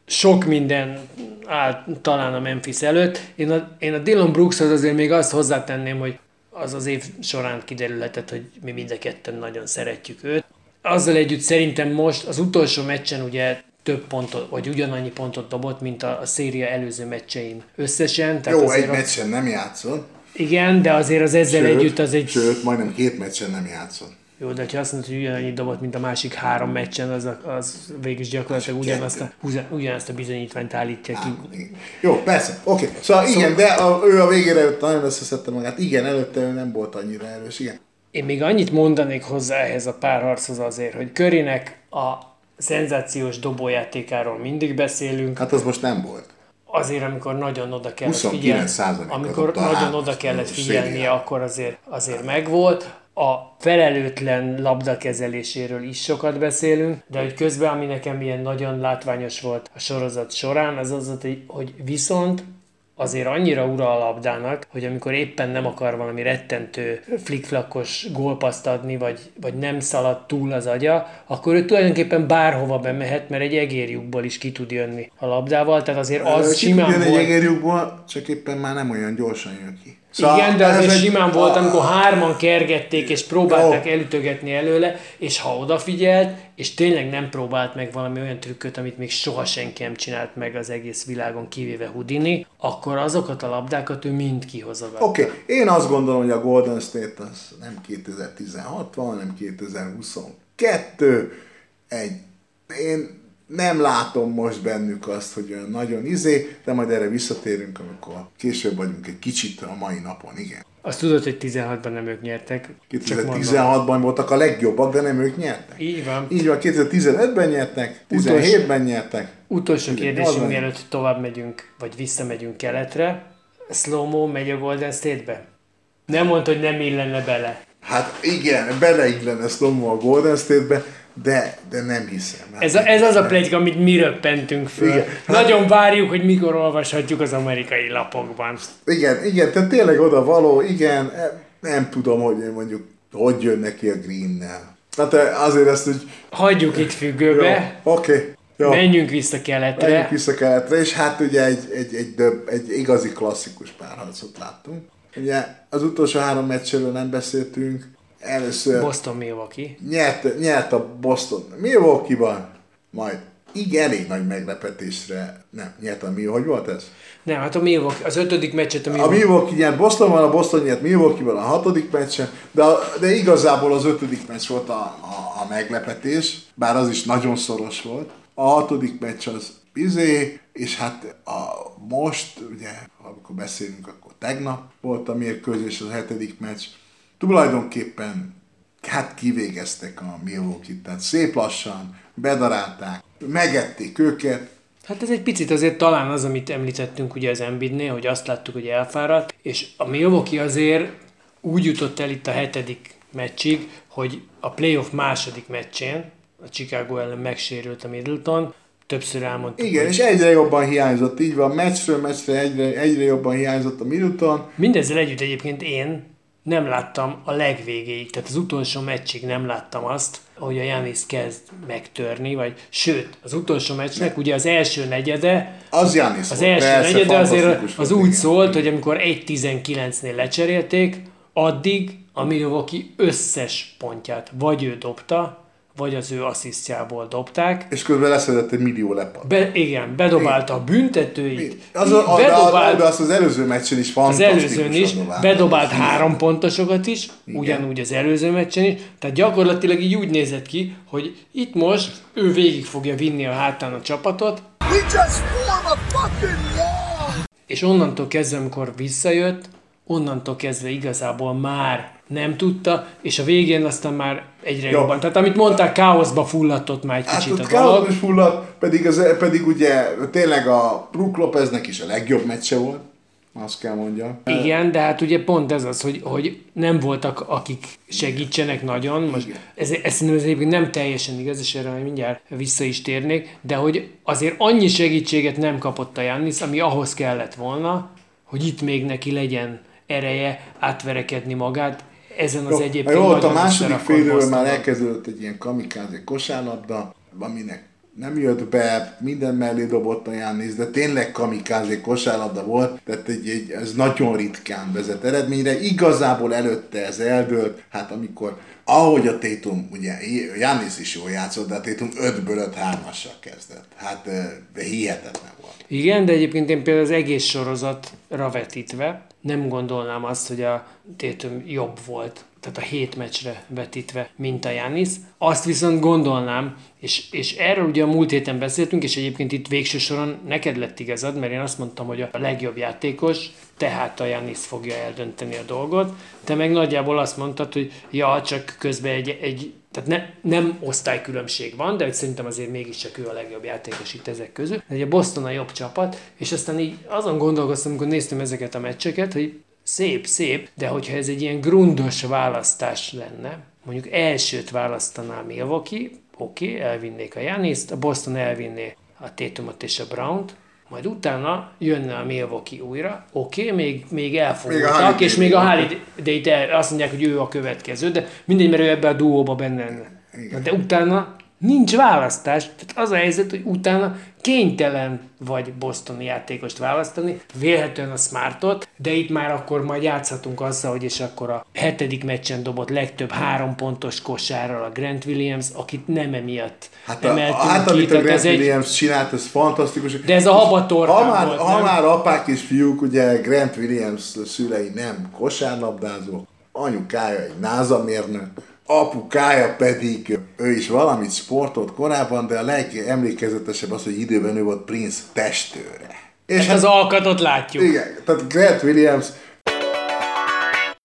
Sok minden áll talán a Memphis előtt. Én a, én a Dillon Brookshoz azért még azt hozzátenném, hogy az az év során kiderülhetett, hogy mi mind a ketten nagyon szeretjük őt. Azzal együtt szerintem most az utolsó meccsen ugye több pontot, vagy ugyanannyi pontot dobott, mint a, a széria előző meccsein összesen. Tehát jó, egy meccsen az... nem játszol. Igen, de azért az ezzel sőt, együtt az egy... Sőt, majdnem két meccsen nem játszol. Jó, de ha azt mondod, hogy ugyanannyit dobott, mint a másik három meccsen, az, az végig is gyakorlatilag ugyanazt a, ugyanazt a bizonyítványt állítja ki. Á, jó, persze, oké. Okay. Szóval, szóval igen, de a, ő a végére jött, nagyon összeszedte magát. Igen, előtte ő nem volt annyira erős, igen. Én még annyit mondanék hozzá ehhez a párharchoz azért, hogy Currynek a szenzációs dobójátékáról mindig beszélünk. Hát az most nem volt. Azért, amikor nagyon oda kellett figyelni, amikor nagyon oda kellett figyelnie, akkor azért, azért megvolt. A felelőtlen labdakezeléséről is sokat beszélünk, de hogy közben, ami nekem ilyen nagyon látványos volt a sorozat során, az az, hogy viszont azért annyira ura a labdának, hogy amikor éppen nem akar valami rettentő flikflakos gólpaszt adni, vagy, vagy nem szalad túl az agya, akkor ő tulajdonképpen bárhova bemehet, mert egy egérjukból is ki tud jönni a labdával, tehát azért az Ö, simán volt... Egy egérjukból, csak éppen már nem olyan gyorsan jön ki. Szóval igen, de azért egy... simán volt, amikor hárman kergették, és próbálták oh. elütögetni előle, és ha odafigyelt, és tényleg nem próbált meg valami olyan trükköt, amit még soha senki nem csinált meg az egész világon, kivéve Houdini, akkor azokat a labdákat ő mind kihozogatta. Oké, okay. Én azt gondolom, hogy a Golden State az nem kétezer-tizenhat van, hanem kétezer-huszonkettő. Egy... Én... Nem látom most bennük azt, hogy olyan nagyon izé, de majd erre visszatérünk, amikor később vagyunk egy kicsit a mai napon, igen. Azt tudod, hogy tizenhatban nem ők nyertek? kétezer-tizenhatban voltak a legjobbak, de nem ők nyertek. Így van. Így van, kétezer-tizenötben nyertek, tizenhétben nyertek. Utolsó kérdésünk, mielőtt tovább megyünk, vagy visszamegyünk keletre. Slow-mo megy a Golden State-be? Nem mondta, hogy nem illene bele. Hát igen, beleillene Slow-mo a Golden State-be. De, de nem hiszem. Hát ez, a, ez az a pletyka, amit mi röppentünk föl. Igen. Nagyon várjuk, hogy mikor olvashatjuk az amerikai lapokban. Igen, igen, tehát tényleg oda való, igen, nem tudom, hogy mondjuk, hogy jön neki a Greennel. Tehát azért ezt, hogy... Hagyjuk itt függőbe. Oké. Okay. Jó. Menjünk vissza keletre. Menjünk vissza keletre, és hát ugye egy, egy, egy, döbb, egy igazi klasszikus párharcot láttunk. Ugye az utolsó három meccsről nem beszéltünk. Először Boston Milwaukee. Nyert, nyert a Boston Milwaukee-ban, majd igen, elég nagy meglepetésre nem nyert a Milwaukee, hogy volt ez? Nem, hát a Milwaukee, az ötödik meccset a Milwaukee. A Milwaukee nyert Bostonban, a Boston nyert Milwaukee-ban a hatodik meccsen, de, de igazából az ötödik meccs volt a, a, a meglepetés, bár az is nagyon szoros volt. A hatodik meccs az izé, és hát a most, ugye, amikor beszélünk, akkor tegnap volt a mérkőzés, az hetedik meccs. Tulajdonképpen hát kivégeztek a Milwaukee-t, tehát szép lassan, bedarálták, megették őket. Hát ez egy picit azért talán az, amit említettünk ugye az Embiidnél, hogy azt láttuk, hogy elfáradt, és a Milwaukee azért úgy jutott el itt a hetedik meccsig, hogy a playoff második meccsén, a Chicago ellen megsérült a Middleton. Többször elmondtuk. Igen, és egyre jobban hiányzott. Így van, meccsről meccsre egyre, egyre jobban hiányzott a Middleton. Mindezzel együtt egyébként én nem láttam a legvégéig, tehát az utolsó meccsig nem láttam azt, hogy a Giannis kezd megtörni, vagy sőt, az utolsó meccsnek ugye az első negyede, az, Giannis az első persze, negyede azért az úgy szólt, hogy amikor egy tizenkilencnél lecserélték, addig a Milwaukee összes pontját vagy ő dobta, vagy az ő asszisztjából dobták. És körülbelül leszedett egy millió lepad. Be, igen, bedobálta igen. a büntetőit. Az, a, bedobált, de az az előző meccsen is fantasztikus. Az előzőn is, dobált, bedobált három pontosokat is, igen. Ugyanúgy az előző meccsen is. Tehát gyakorlatilag így úgy nézett ki, hogy itt most ő végig fogja vinni a hátán a csapatot. És onnantól kezdve, amikor visszajött, onnantól kezdve igazából már nem tudta, és a végén aztán már egyre Jó. jobban. Tehát amit mondták, káoszba fulladt már egy hát kicsit a dolog. Káoszba is fulladt, pedig, az, pedig ugye tényleg a Brook Lopeznek is a legjobb meccse volt, azt kell mondjam. Igen, de hát ugye pont ez az, hogy, hogy nem voltak, akik segítsenek nagyon. Most ez, ez szerintem nem teljesen igaz, és erre mindjárt vissza is térnék, de hogy azért annyi segítséget nem kapott a Giannis, ami ahhoz kellett volna, hogy itt még neki legyen ereje átverekedni magát. Ezen az egyébként nagyon volt a második félről már elkezdődött egy ilyen kamikáze kosárlabda, aminek nem jött be, minden mellé dobott a Giannis, de tényleg kamikáze kosárlabda volt, tehát egy, egy, ez nagyon ritkán vezet eredményre. Igazából előtte ez eldőlt, hát amikor, ahogy a Tatum, ugye a Giannis is jól játszott, de a Tatum ötből öt hármassal kezdett. Hát hihetetlen volt. Igen, de egyébként én például az egész sorozatra vetítve, nem gondolnám azt, hogy a Tatum jobb volt, tehát a hét meccsre vetítve, mint a Giannis. Azt viszont gondolnám, és, és erről ugye a múlt héten beszéltünk, és egyébként itt végső soron neked lett igazad, mert én azt mondtam, hogy a legjobb játékos, tehát a Giannis fogja eldönteni a dolgot. Te meg nagyjából azt mondtad, hogy ja, csak közben egy... egy tehát ne, nem osztálykülönbség van, de szerintem azért mégiscsak ő a legjobb játékos itt ezek közül. De ugye Boston a jobb csapat, és aztán így azon gondolkoztam, amikor néztem ezeket a meccseket, hogy szép, szép, de hogyha ez egy ilyen grundos választás lenne, mondjuk elsőt választaná Milwaukee, oké, okay, elvinnék a Giannist, a Boston elvinné a Tatumot és a Brownt, majd utána jönne a Milwaukee újra, oké, okay, még, még elfogultak, és még a Holiday-t azt mondják, hogy ő a következő, de mindegy, mert ő ebbe a duóba benne lenne. Na, de utána nincs választás, tehát az a helyzet, hogy utána kénytelen vagy Bostoni játékost választani, vélhetően a Smartot, de itt már akkor majd játszhatunk azzal, hogy és akkor a hetedik meccsen dobott legtöbb három pontos kosárral a Grant Williams, akit nem emiatt hát a, emeltünk hát, ki. Hát amit a Grant Williams egy... csinált, ez fantasztikus. De ez a habatortán volt, nem? Ha már apák és fiúk, ugye Grant Williams szülei nem kosárlabdázók, anyukája egy NASA mérnök, apukája pedig, ő is valamit sportolt korábban, de a legemlékezetesebb az, hogy időben ő volt Prince testőre. És hát, az alkatot látjuk. Igen, tehát Grant Williams,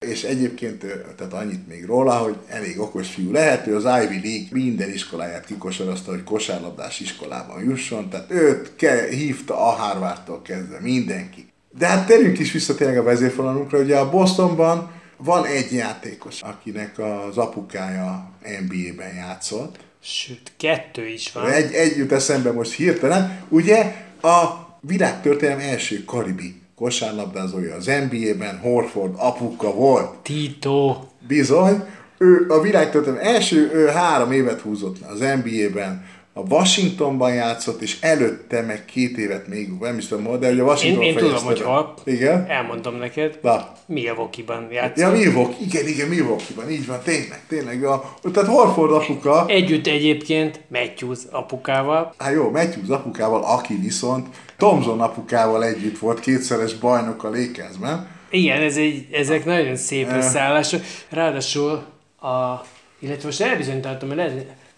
és egyébként tehát annyit még róla, hogy elég okos fiú lehet, ő az Ivy League minden iskoláját kikosarazta, hogy kosárlabdás iskolában jusson, tehát őt ke- hívta a Harvardtól kezdve mindenki. De hát térjünk is vissza tényleg a vezérfonalunkra, ugye a Bostonban van egy játékos, akinek az apukája en bé á-ben játszott. Sőt, kettő is van. Egy, egy jut eszembe most hirtelen. Ugye a világtörténelem első karibi kosárlabdázója az en bé á-ben, Horford apuka volt. Tito. Bizony. Ő a világtörténelem első, ő három évet húzott az en bé á-ben. A Washingtonban játszott, és előtte meg két évet még, nem is tudom, de ugye a Washington én, én tudom, hogy ha igen? elmondom neked, Na. Milwaukee-ban játszott. Ja, Milwaukee, igen, igen, Milwaukee-ban, így van, tényleg, tényleg. A, tehát Horford apuka... Együtt egyébként Matthews apukával. Hát jó, Matthews apukával, aki viszont Thompson apukával együtt volt, kétszeres bajnok a Lakersben. Igen, ez egy, ezek nagyon szép összeállások. Ráadásul, a, illetve most elbizonyítottam, hogy lehet...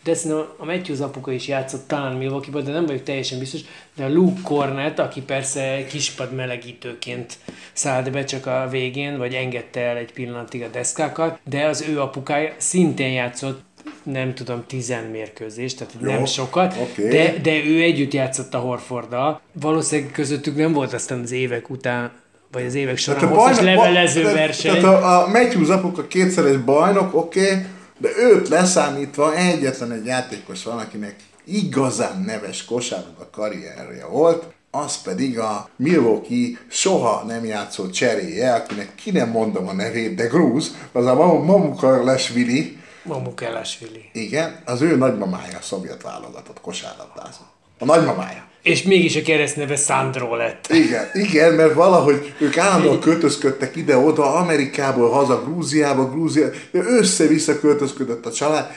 de szerintem a Matthews apuka is játszott talán Milwaukee-ban, de nem vagyok teljesen biztos, de a Luke Cornett, aki persze kispad melegítőként szállt be csak a végén, vagy engedte el egy pillanatig a deszkákat, de az ő apukája szintén játszott, nem tudom, tizen mérkőzést, tehát Jó, nem sokat, okay. de, de ő együtt játszott a Horforddal. Valószínűleg közöttük nem volt aztán az évek után, vagy az évek során hosszas levelező verseny. Tehát a, a Matthews apuka kétszeres bajnok, oké, okay. de őt leszámítva egyetlen egy játékos van, akinek igazán neves kosárlabda karrierje volt, az pedig a Milwaukee soha nem játszó cseréje, akinek ki nem mondom a nevét, de grúz, az a Mamukelashvili. Mamukelashvili. Igen, az ő nagymamája a szovjet válogatott kosárlabdázó. A nagymamája. És mégis a keresztneve Sandro lett. Igen, igen, mert valahogy ők állandóan költözködtek ide-oda, Amerikából haza, Grúziába, Grúziába, össze-vissza költözködött a család.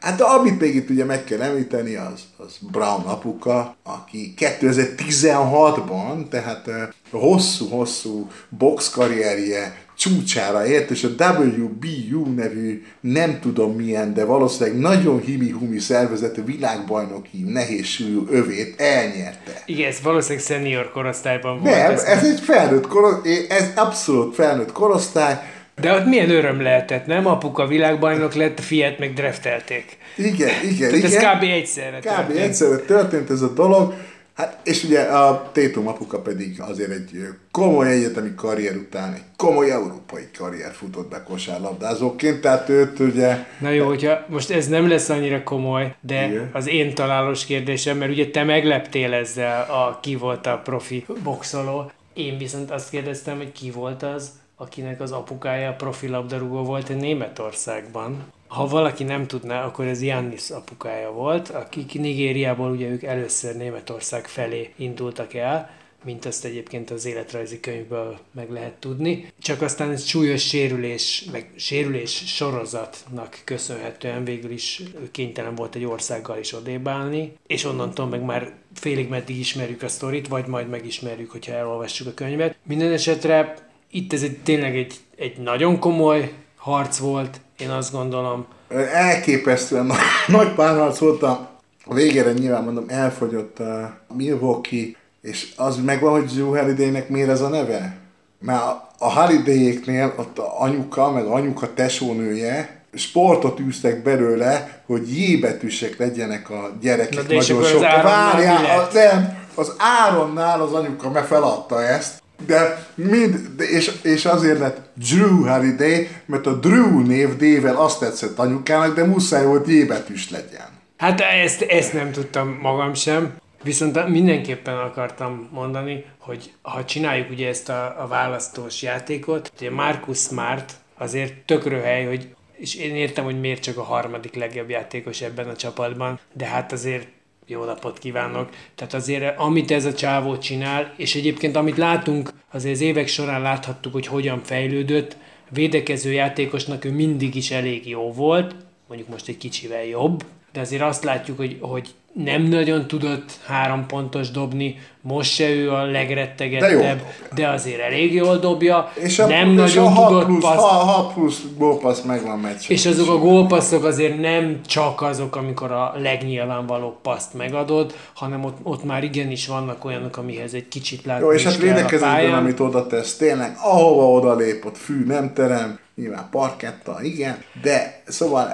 Hát amit még itt ugye meg kell említeni, az, az Brown apuka, aki kétezer-tizenhatban, tehát hosszú-hosszú boxkarrierje csúcsára ért, és a dupla vé bé u nevű nem tudom milyen, de valószínűleg nagyon himi-humi szervezet világbajnoki nehézsúlyú övét elnyerte. Igen, ez valószínűleg senior korosztályban volt. Nem, ez, ez egy felnőtt korosztály, ez abszolút felnőtt korosztály. De ott milyen öröm lehetett, nem? Apuka világbajnok lett, fiát meg draftelték. Igen, igen, tehát igen. Tehát ez kb. egyszerre kb. történt. Kb. egyszerre történt ez a dolog. Hát, és ugye a Tatum apuka pedig azért egy komoly egyetemi karrier után egy komoly európai karrier futott be kosárlabdázóként, tehát őt ugye... Na jó, hogyha most ez nem lesz annyira komoly, de igen. Az én találós kérdésem, mert ugye te megleptél ezzel, a, ki volt a profi boxoló. Én viszont azt kérdeztem, hogy ki volt az, akinek az apukája profi labdarúgó volt Németországban. Ha valaki nem tudná, akkor ez Giannis apukája volt, akik Nigériából ugye ők először Németország felé indultak el, mint azt egyébként az életrajzi könyvből meg lehet tudni. Csak aztán ez súlyos sérülés, meg sérülés sorozatnak köszönhetően végül is kénytelen volt egy országgal is odébb állni, és onnantól meg már félig meddig ismerjük a sztorit, vagy majd megismerjük, hogyha elolvassuk a könyvet. Minden esetre itt ez egy, tényleg egy, egy nagyon komoly harc volt, én azt gondolom. Elképesztően nagy, nagy párharc volt. A végére nyilván mondom, elfogyott a Milwaukee, és az megvan, hogy Drew Holidaynek miért ez a neve? Mert a, a Holidayéknél ott a anyuka, meg anyuka tesónője sportot űztek belőle, hogy J betűsek legyenek a gyerekek. Na de nagyon sok. Várjál, az, nem, az Áronnál az anyuka meg feladta ezt. De mind, és, és azért lett Drew Holiday, mert a Drew név D-vel azt tetszett anyukának, de muszáj volt J betűs legyen. Hát ezt, ezt nem tudtam magam sem, viszont mindenképpen akartam mondani, hogy ha csináljuk ugye ezt a, a választós játékot, ugye Marcus Smart azért tök röhely, hogy, és én értem, hogy miért csak a harmadik legjobb játékos ebben a csapatban, de hát azért jó napot kívánok! Tehát azért, amit ez a csávó csinál, és egyébként amit látunk, azért az évek során láthattuk, hogy hogyan fejlődött, védekező játékosnak ő mindig is elég jó volt, mondjuk most egy kicsivel jobb, de azért azt látjuk, hogy, hogy nem nagyon tudott három pontos dobni, most se ő a legrettegettebb, de, de azért elég jól dobja, és a, nem és nagyon a tudott plusz, passz. A hat plusz gólpassz megvan meccsen. És azok a gólpasszok azért nem csak azok, amikor a legnyilvánvaló passzt megadod, hanem ott, ott már igenis vannak olyanok, amihez egy kicsit látni. Jó, és hát védekezésben, amit oda tesz, tényleg ahova oda lépott, fű nem terem, nyilván parketta, igen, de szóval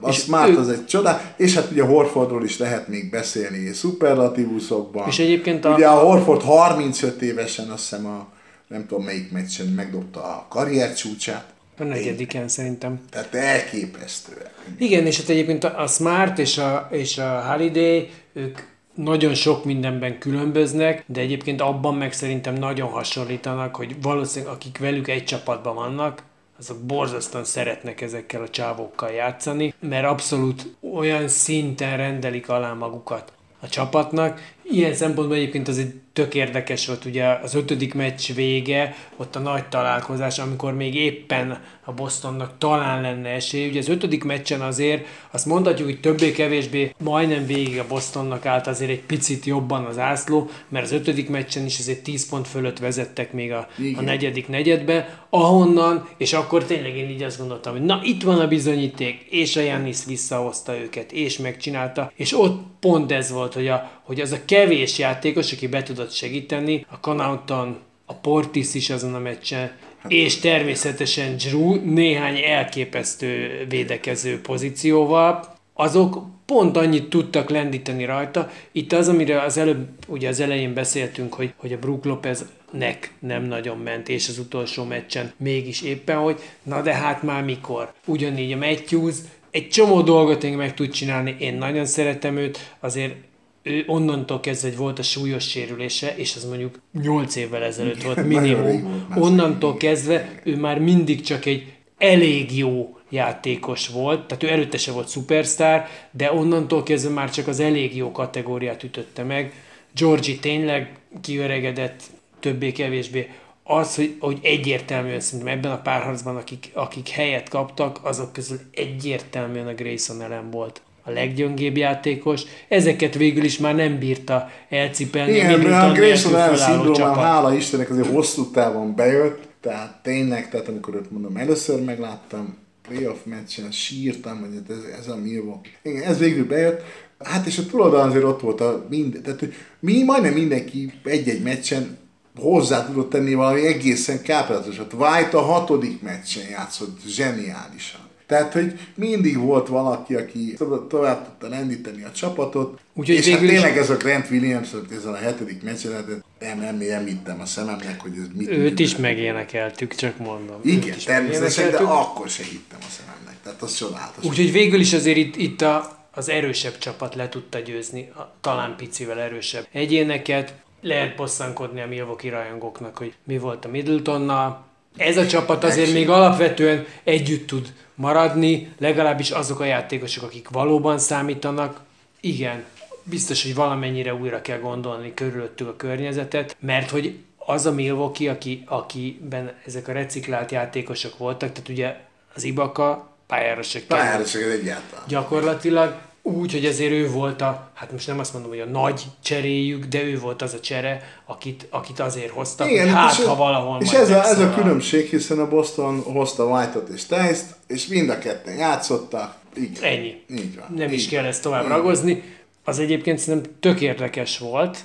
a Smart az egy csodá, és hát ugye Horfordról is lehet még beszélni szuperlatívuszokban. És egyébként a... ugye a Horford harmincöt évesen, azt hiszem a nem tudom melyik meccsen megdobta a karriercsúcsát. A negyediken szerintem. Tehát elképesztően. Igen, és hát egyébként a Smart és a, és a Holiday, ők nagyon sok mindenben különböznek, de egyébként abban meg szerintem nagyon hasonlítanak, hogy valószínűleg akik velük egy csapatban vannak, azok borzasztóan szeretnek ezekkel a csávókkal játszani, mert abszolút olyan szinten rendelik alá magukat a csapatnak. Ilyen szempontból egyébként az egy tök érdekes volt, ugye az ötödik meccs vége, ott a nagy találkozás, amikor még éppen a Bostonnak talán lenne esély. Ugye az ötödik meccsen azért azt mondhatjuk, hogy többé-kevésbé majdnem végig a Bostonnak állt azért egy picit jobban az ászló, mert az ötödik meccsen is azért tíz pont fölött vezettek még a, a negyedik negyedbe, ahonnan, és akkor tényleg én így azt gondoltam, hogy na itt van a bizonyíték, és a Giannis visszahozta őket, és megcsinálta, és ott pont ez volt, hogy, a, hogy az a kevés játékos, aki be tudott segíteni, a Connaughton, a Portis is azon a meccsen, és természetesen Drew néhány elképesztő védekező pozícióval, azok pont annyit tudtak lendíteni rajta. Itt az, amire az előbb, ugye az elején beszéltünk, hogy, hogy a Brook Lopeznek nem nagyon ment, és az utolsó meccsen mégis éppen, hogy na de hát már mikor. Ugyanígy a Matthews egy csomó dolgot én meg tud csinálni, én nagyon szeretem őt, azért ő onnantól kezdve volt a súlyos sérülése, és az mondjuk nyolc évvel ezelőtt volt minimum. Onnantól kezdve ő már mindig csak egy elég jó játékos volt, tehát ő előtte se volt szupersztár, de onnantól kezdve már csak az elég jó kategóriát ütötte meg. Georgi tényleg kiöregedett többé-kevésbé. Az, hogy, hogy egyértelműen szerintem ebben a párharcban, akik, akik helyet kaptak, azok közül egyértelműen a Grayson Allen volt a leggyöngébb játékos. Ezeket végül is már nem bírta elcipelni. Igen, mert a Grayson Allen szindrómám, hála Istennek, azért hosszú távon bejött, tehát tényleg, tehát amikor őt mondom, először megláttam, playoff meccsen sírtam, hogy ez, ez a Milwaukee. Igen, ez végül bejött. Hát és a tulajdon azért ott volt a minden, tehát hogy mi majdnem mindenki egy-egy meccsen hozzá tudott tenni valami egészen káprázatosat. White a hatodik meccsen játszott zseniálisan. Tehát, hogy mindig volt valaki, aki tovább tudta lendíteni a csapatot, úgy, és hát tényleg is... ez a Grant Williams, ezen a hetedik meccsen, nem, nem, nem hittem a szememnek, hogy ez mit... Őt mit is nem. Megénekeltük, csak mondom. Igen, természetesen, de akkor se hittem a szememnek. Tehát az csodálatos. Úgyhogy végül is azért itt, itt a, az erősebb csapat le tudta győzni, a, talán picivel erősebb egyéneket. Lehet bosszankodni a Milwaukee rajongóknak, hogy mi volt a Middletonnal. Ez a csapat azért még alapvetően együtt tud maradni, legalábbis azok a játékosok, akik valóban számítanak. Igen, biztos, hogy valamennyire újra kell gondolni körülöttük a környezetet, mert hogy az a Milwaukee, aki, akiben ezek a reciklált játékosok voltak, tehát ugye az Ibaka pályára se kell. Pályára se kell egyáltalán. Gyakorlatilag. Úgy, hogy azért ő volt a, hát most nem azt mondom, hogy a nagy cseréjük, de ő volt az a csere, akit, akit azért hoztak, igen, hát ha valahol és ez a, ez a különbség, hiszen a Boston hozta White-ot és Tice-t, és mind a ketten játszottak. Így, ennyi. Így van. Nem így is kell ezt tovább ragozni. Az egyébként szerintem tök érdekes volt.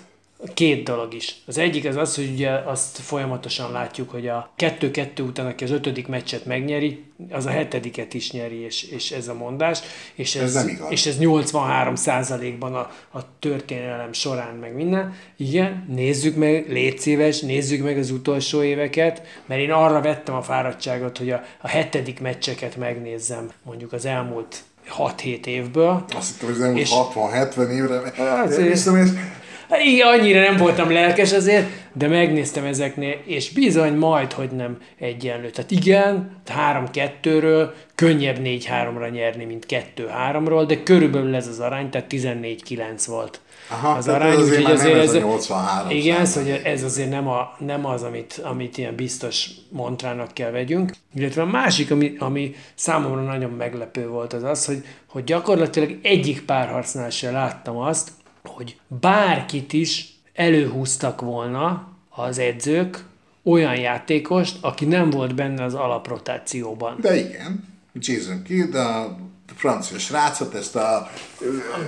Két dolog is. Az egyik az az, hogy ugye azt folyamatosan látjuk, hogy a kettő-kettő után, aki az ötödik meccset megnyeri, az a hetediket is nyeri, és, és ez a mondás. És ez, ez, és ez nyolcvanhárom százalékban a, a történelem során meg minden. Igen, nézzük meg, légy szíves, nézzük meg az utolsó éveket, mert én arra vettem a fáradtságot, hogy a, a hetedik meccseket megnézzem mondjuk az elmúlt hat-hét évből. Azt hittem, hogy az elmúlt és, hatvan-hetven évre. Igen, annyira nem voltam lelkes azért, de megnéztem ezeknél, és bizony majd, hogy nem egyenlő. Tehát igen, három-kettőről könnyebb négy-háromra nyerni, mint kettő-háromról, de körülbelül ez az arány, tehát tizennégy-kilenc volt. Aha, az arány, az azért, azért ez, ez a nyolcvanhárom. Igen, ez, hogy ez azért nem, a, nem az, amit, amit ilyen biztos montrának kell vegyünk. Illetve a másik, ami, ami számomra nagyon meglepő volt, az az, hogy, hogy gyakorlatilag egyik párharcnál sem láttam azt, hogy bárkit is előhúztak volna az edzők olyan játékost, aki nem volt benne az alaprotációban. De igen, Jason Kidd, a francia srácot, ezt a, a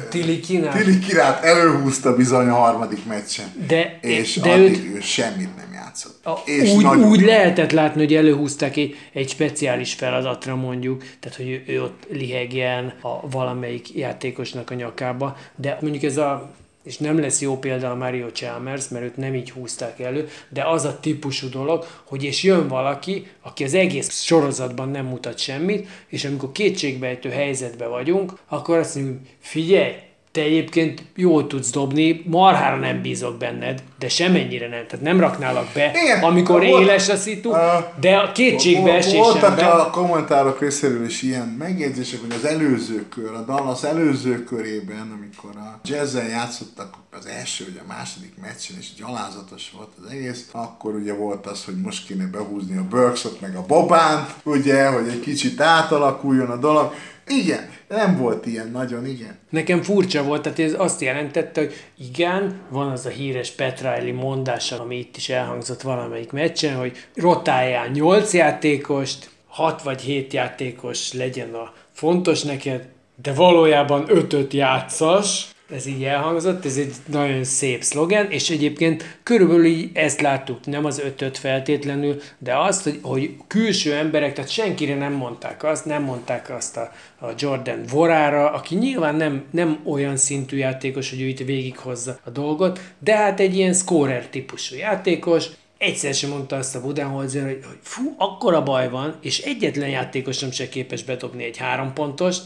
Tilikinát előhúzta bizony a harmadik meccsen, de, és de addig őt, ő semmit nem játszott. A, és úgy, úgy lehetett látni, hogy előhúztak egy, egy speciális feladatra mondjuk, tehát hogy ő, ő ott lihegjen a valamelyik játékosnak a nyakába, de mondjuk ez a, és nem lesz jó példa a Mario Chalmers, mert őt nem így húzták elő, de az a típusú dolog, hogy és jön valaki, aki az egész sorozatban nem mutat semmit, és amikor kétségbejtő helyzetben vagyunk, akkor azt mondjuk, figyelj, te egyébként jól tudsz dobni, marhára nem bízok benned, de semennyire nem, tehát nem raknálak be, igen, amikor volt, éles a szitu, uh, de a kétségbeesésemben... Voltak a kommentárok részéről is ilyen megjegyzések, hogy az előző kör, a Dallas előző körében, amikor a Jazzen játszottak az első, ugye a második meccsen, és gyalázatos volt az egész, akkor ugye volt az, hogy most kéne behúzni a Burksot, meg a Bobánt, ugye, hogy egy kicsit átalakuljon a dolog. Igen, nem volt ilyen nagyon, igen. Nekem furcsa volt, tehát ez azt jelentette, hogy igen, van az a híres Pat Riley mondása, ami itt is elhangzott valamelyik meccsen, hogy rotáljál nyolc játékost, hat vagy hét játékos legyen a fontos neked, de valójában ötöt játszas. Ez így elhangzott, ez egy nagyon szép szlogen, és egyébként körülbelül így ezt láttuk, nem az ötöt feltétlenül, de azt, hogy, hogy külső emberek, tehát senkire nem mondták azt, nem mondták azt a, a Jordan Vorára, aki nyilván nem, nem olyan szintű játékos, hogy ő itt végighozza a dolgot, de hát egy ilyen scorer típusú játékos. Egyszer sem mondta azt a Budenholzer, hogy, hogy fú, akkora baj van, és egyetlen játékos sem se képes bedobni egy három pontost,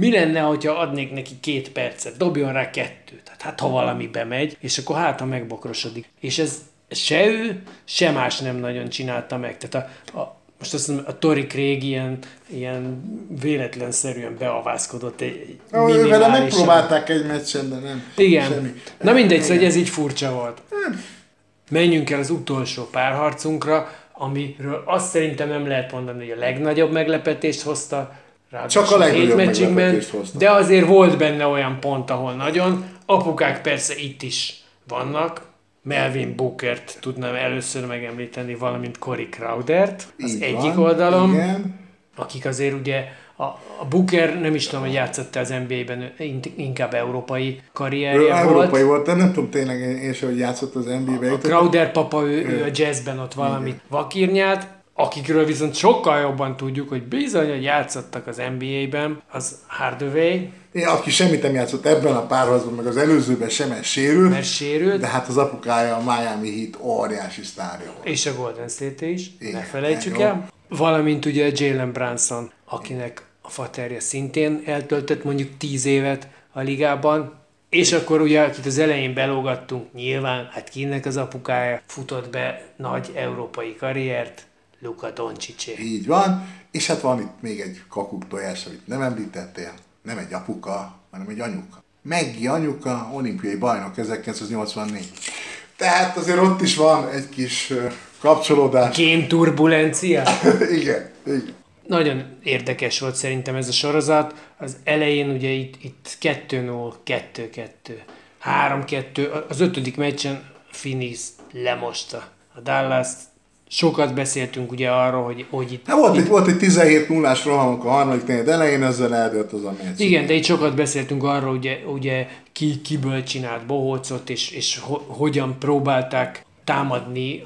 Mi lenne, hogyha adnék neki két percet, dobjon rá kettőt, hát ha valami bemegy, és akkor hát, ha megbokrosodik. És ez se ő, se más nem nagyon csinálta meg. Tehát a, a, most azt mondom, a Tori Craig ilyen, ilyen véletlenszerűen beavászkodott egy minimálisan. Vele megpróbálták egy meccsen, de nem. Igen. Semmi. Na mindegy, hogy ez így furcsa volt. Nem. Menjünk el az utolsó párharcunkra, amiről azt szerintem nem lehet mondani, hogy a legnagyobb meglepetést hozta. Ráadásul csak a legnagyobb meglepetést hozta. De azért volt benne olyan pont, ahol nagyon. Apukák persze itt is vannak. Melvin Bookert tudnám először megemlíteni, valamint Corey Crowdert az így egyik van, oldalon, igen. Akik azért ugye, a, a Booker nem is tudom, hogy játszott-e az en bé á-ben, inkább európai karrierje volt. Európai volt, de nem tudom tényleg én sem, hogy játszott az en bé á-ben. A, a Crowder papa, ő, ő a jazzben ott valamit vakírnyált, akikről viszont sokkal jobban tudjuk, hogy bizony, hogy játszottak az en bé á-ben, az Hardaway. Én, aki semmit nem játszott ebben a párharcban, meg az előzőben sem, el sérült, mert sérült, de hát az apukája a Miami Heat óriási sztárja volt. És a Golden State is, igen, ne felejtsük el. Jó. Valamint ugye Jalen Brunson, akinek a faterja szintén eltöltött mondjuk tíz évet a ligában, és akkor ugye, akit az elején belógattunk, nyilván, hát kinek az apukája futott be nagy európai karriert, Luka Dončić. Így van, és hát van itt még egy kakukk tojás, amit nem említettél, nem egy apuka, hanem egy anyuka. Meggi anyuka, olimpiai bajnok ezerkilencszáznyolcvannégy. Tehát azért ott is van egy kis kapcsolódás. Kém turbulencia? Igen, igen. Nagyon érdekes volt szerintem ez a sorozat. Az elején ugye itt, itt kettő null, kettő kettő, három kettő, az ötödik meccsen Phoenix lemosta a Dallast. Sokat beszéltünk ugye arról, hogy, hogy itt... Hát volt, itt egy, volt egy tizenhét nullás rohamok a harmadik negyed elején, ezzel eldőlt az a meccs. Igen, de itt sokat beszéltünk arról, ugye, ugye ki kiből csinált bohócot, és, és ho, hogyan próbálták támadni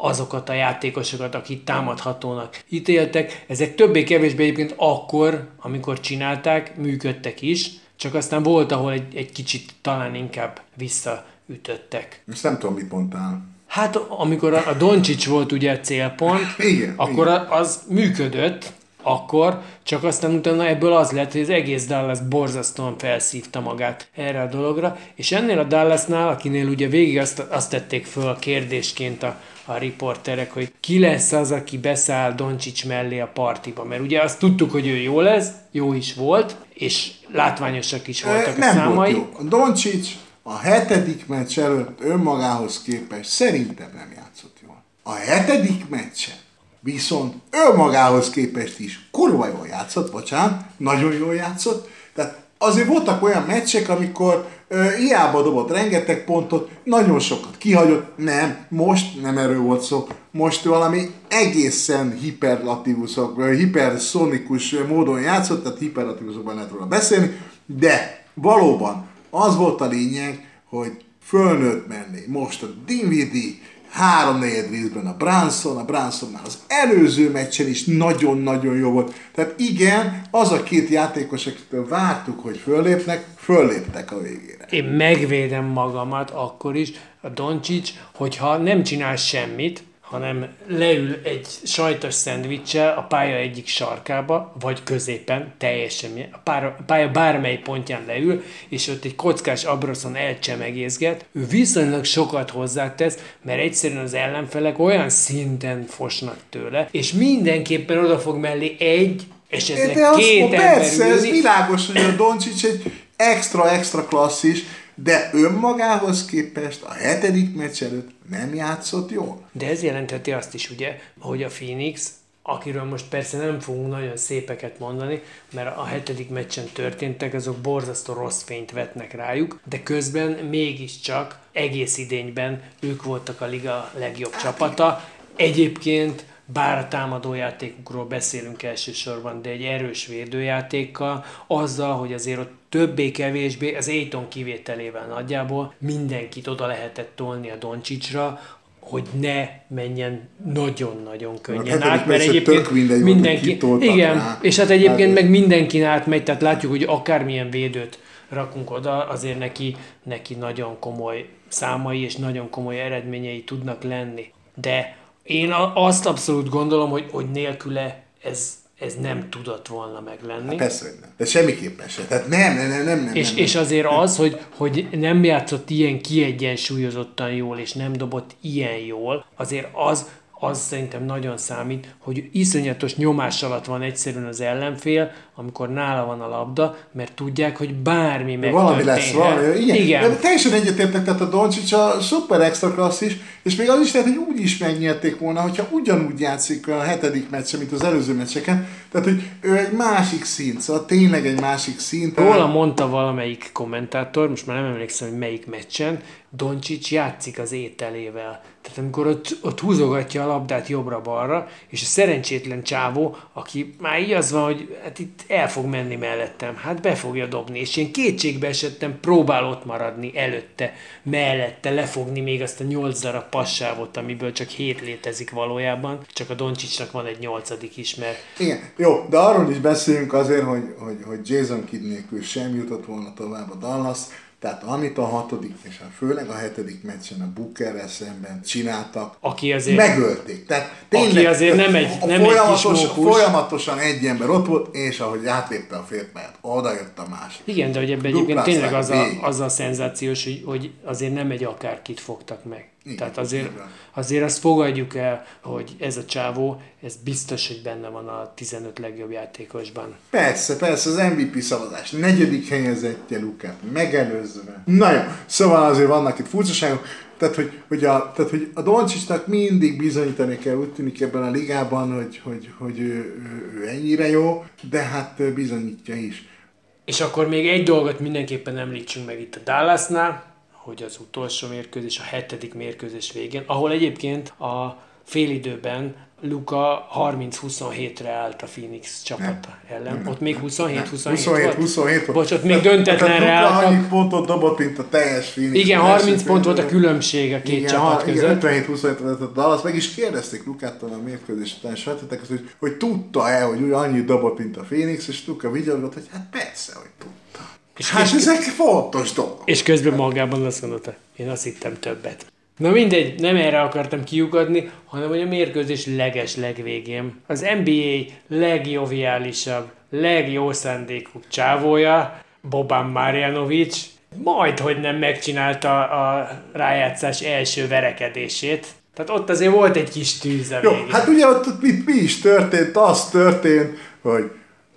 azokat a játékosokat, akik támadhatónak ítéltek. Ezek többé-kevésbé egyébként akkor, amikor csinálták, működtek is, csak aztán volt, ahol egy, egy kicsit talán inkább visszaütöttek. Most nem tudom, mit mondtál. Hát amikor a Dončić volt ugye a célpont, igen, akkor igen. Az működött, akkor, csak aztán utána ebből az lett, hogy az egész Dallas borzasztóan felszívta magát erre a dologra, és ennél a Dallasnál, akinél ugye végig azt, azt tették föl a kérdésként a, a riporterek, hogy ki lesz az, aki beszáll Dončić mellé a partiba, mert ugye azt tudtuk, hogy ő jó lesz, jó is volt, és látványosak is voltak e, a számai. Nem volt jó. Dončić a hetedik meccs előtt önmagához képest szerintem nem játszott jól. A hetedik meccsen viszont önmagához képest is kurva jól játszott, bocsánat, nagyon jól játszott. Tehát azért voltak olyan meccsek, amikor ö, hiába dobott rengeteg pontot, nagyon sokat kihagyott. Nem, most nem erről volt szó. Most valami egészen hiperlatívuszok, hiperszonikus módon játszott, tehát hiperlatívuszokban lehet róla beszélni, de valóban az volt a lényeg, hogy fölnőtt menni. Most a Dinwiddie, három-negyed részben a Brunson, a Brunson már az előző meccsen is nagyon-nagyon jó volt. Tehát igen, az a két játékos, akitől vártuk, hogy föllépnek, fölléptek a végére. Én megvédem magamat akkor is, a Dončić, hogyha nem csinál semmit, hanem leül egy sajtos szendvicssel a pálya egyik sarkába, vagy középen, teljesen a, pár, a pálya bármely pontján leül, és ott egy kockás abroszon elcsemegészget, ő viszonylag sokat hozzátesz, mert egyszerűen az ellenfelek olyan szinten fosnak tőle, és mindenképpen oda fog mellé egy, esetleg de két ember ülni. Persze, ez világos, hogy a Dončić egy extra-extra klasszis, de önmagához képest a hetedik meccs előtt nem játszott jól. De ez jelentheti azt is ugye, hogy a Phoenix, akiről most persze nem fogunk nagyon szépeket mondani, mert a hetedik meccsen történtek, azok borzasztó rossz fényt vetnek rájuk, de közben mégiscsak egész idényben ők voltak a liga legjobb hát csapata. Egyébként bár a támadójátékukról beszélünk elsősorban, de egy erős védőjátékkal, azzal, hogy azért ott többé-kevésbé, az Ayton kivételével nagyjából mindenkit oda lehetett tolni a Dončićra, hogy ne menjen nagyon-nagyon könnyen át, át, mert egyébként mindegy, mindenki, igen, rá. És hát egyébként meg mindenkin átmegy, tehát látjuk, hogy akármilyen védőt rakunk oda, azért neki, neki nagyon komoly számai és nagyon komoly eredményei tudnak lenni. De én azt abszolút gondolom, hogy, hogy nélküle ez ez nem tudott volna meglenni. Hát persze, hogy nem. De semmiképpen sem. Tehát nem, nem, nem, nem, nem. És, nem, és azért nem. az, hogy, hogy nem játszott ilyen kiegyensúlyozottan jól, és nem dobott ilyen jól, azért az, az szerintem nagyon számít, hogy iszonyatos nyomás alatt van egyszerűen az ellenfél, amikor nála van a labda, mert tudják, hogy bármi megtörténhet. Valami lesz, valami. Igen. Igen. De teljesen egyetértek, tehát a Doncic a szuper extra klasszis, és még az is lehet, hogy úgy is megnyerték volna, hogyha ugyanúgy játszik a hetedik meccsen, mint az előző meccseken. Tehát, hogy ő egy másik szint, szóval tényleg egy másik szint. Róla mondta valamelyik kommentátor, most már nem emlékszem, hogy melyik meccsen, Doncic játszik az ételével. Tehát amikor ott, ott húzogatja a labdát jobbra-balra, és a szerencsétlen csávó, aki már így az van, hogy hát itt el fog menni mellettem, hát be fogja dobni, és én kétségbe esettem, próbál ott maradni előtte, mellette, lefogni még azt a nyolc darab passávot, amiből csak hét létezik valójában, csak a Doncsicsnak van egy nyolcadik is, mert... Igen, jó, de arról is beszéljünk azért, hogy, hogy, hogy Jason Kidd nélkül sem jutott volna tovább a Dallas. Tehát amit a hatodik, és főleg a hetedik meccsen a Bookerrel szemben csináltak, aki azért, megölték. Tehát tényleg, aki azért nem egy, nem folyamatos, egy kis mókus. Folyamatosan egy ember ott volt, és ahogy átlépte a félpályát, oda jött a másik. Igen, de hogy ebben egyébként tényleg az a, az a szenzációs, hogy, hogy azért nem egy akárkit fogtak meg. Igen, tehát azért, azért azt fogadjuk el, hogy ez a csávó, ez biztos, hogy benne van a tizenöt legjobb játékosban. Persze, persze, az em vé pé szavazás negyedik helyezettje Lukát megelőzve. Na jó, szóval azért vannak itt furcsaságok, tehát hogy, hogy a, a Doncsicsnak mindig bizonyítani kell, úgy tűnik ebben a ligában, hogy, hogy, hogy ő, ő, ő ennyire jó, de hát bizonyítja is. És akkor még egy dolgot mindenképpen említsünk meg itt a Dallasnál, hogy az utolsó mérkőzés, a hetedik mérkőzés végén, ahol egyébként a félidőben Luka harminc huszonhétre állt a Phoenix csapata nem, ellen. Nem, ott még huszonhét huszonhét volt. Bocs, ott még döntetlenre álltak. Luka annyi pontot dobott, mint a teljes Phoenix. Igen, harminc pont volt a különbség a két csapat között. Igen, ötvenhét huszonhét volt, de azt meg is kérdezték Lukától a mérkőzés után, és feltettek, hogy, hogy tudta-e, hogy úgy annyi dobott, mint a Phoenix, és Luka vigyázgat, hogy hát persze, hogy tudta. És hát közben, ezek fontos dolgok. És közben magában azt gondolta, én azt hittem többet. Na mindegy, nem erre akartam kiugadni, hanem hogy a mérkőzés leges legvégén az en bé á legjoviálisabb, legjó szándékú csávója, Boban Marjanovic, majdhogy nem megcsinálta a rájátszás első verekedését. Tehát ott azért volt egy kis tűz a végén. Jó, hát ugye ott mit, mi is történt, az történt, hogy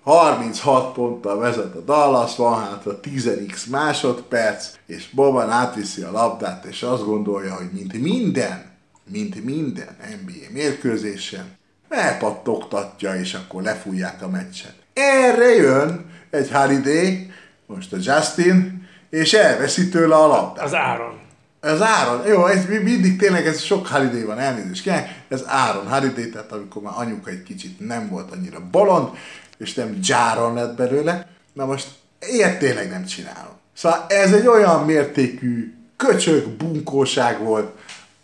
harminchat ponttal vezet a Dallas, van hátra tíz x másodperc, és Boban átviszi a labdát, és azt gondolja, hogy mint minden, mint minden en bé á mérkőzésen, elpattogtatja, és akkor lefújják a meccset. Erre jön egy Holiday, most a Justin, és elveszi tőle a labdát. Az Aaron. Ez Aaron. Jó, ez mindig tényleg ez sok Holiday van, elnézést kell. Ez Aaron Holiday, tehát amikor már anyuka egy kicsit nem volt annyira bolond, és nem Jaron lett belőle, na most ilyet tényleg nem csinálom. Szóval ez egy olyan mértékű köcsög bunkóság volt,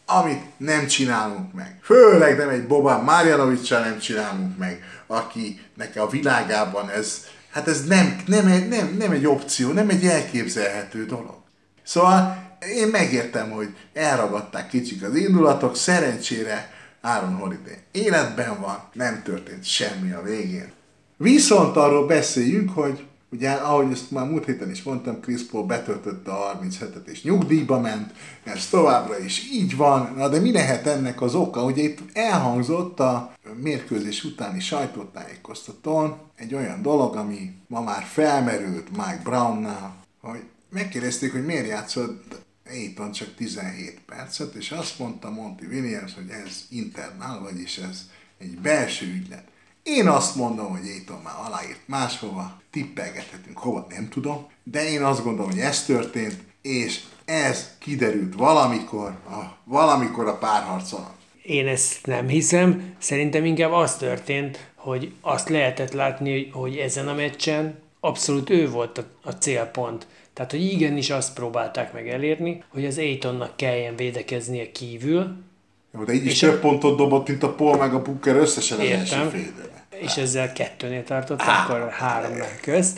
amit nem csinálunk meg. Főleg nem egy Boban Marjanovic-sal nem csinálunk meg, akinek a világában ez, hát ez nem, nem, nem, nem egy opció, nem egy elképzelhető dolog. Szóval én megértem, hogy elragadták kicsik az indulatok, szerencsére Aaron Holiday életben van, nem történt semmi a végén. Viszont arról beszéljünk, hogy ugye ahogy ezt már múlt héten is mondtam, Chris Paul betöltötte a harminchetet és nyugdíjba ment, ez továbbra is így van. Na de mi lehet ennek az oka? Ugye itt elhangzott a mérkőzés utáni sajtótájékoztatón egy olyan dolog, ami ma már felmerült Mike Brownnál, hogy megkérdezték, hogy miért játszott éppen csak tizenhét percet, és azt mondta Monty Williams, hogy ez internál, vagyis ez egy belső ügylet. Én azt mondom, hogy Aiton már aláírt máshova, tippelgethetünk hova, nem tudom, de én azt gondolom, hogy ez történt, és ez kiderült valamikor, a, valamikor a párharc alatt. Én ezt nem hiszem, szerintem inkább az történt, hogy azt lehetett látni, hogy ezen a meccsen abszolút ő volt a, a célpont. Tehát, hogy igenis azt próbálták meg elérni, hogy az Aitonnak kelljen védekeznie kívül. De így is több a... pontot dobott, mint a Paul meg a Booker összesen az első fél időben. És ezzel kettőnél tartott, akkor háromnál közt.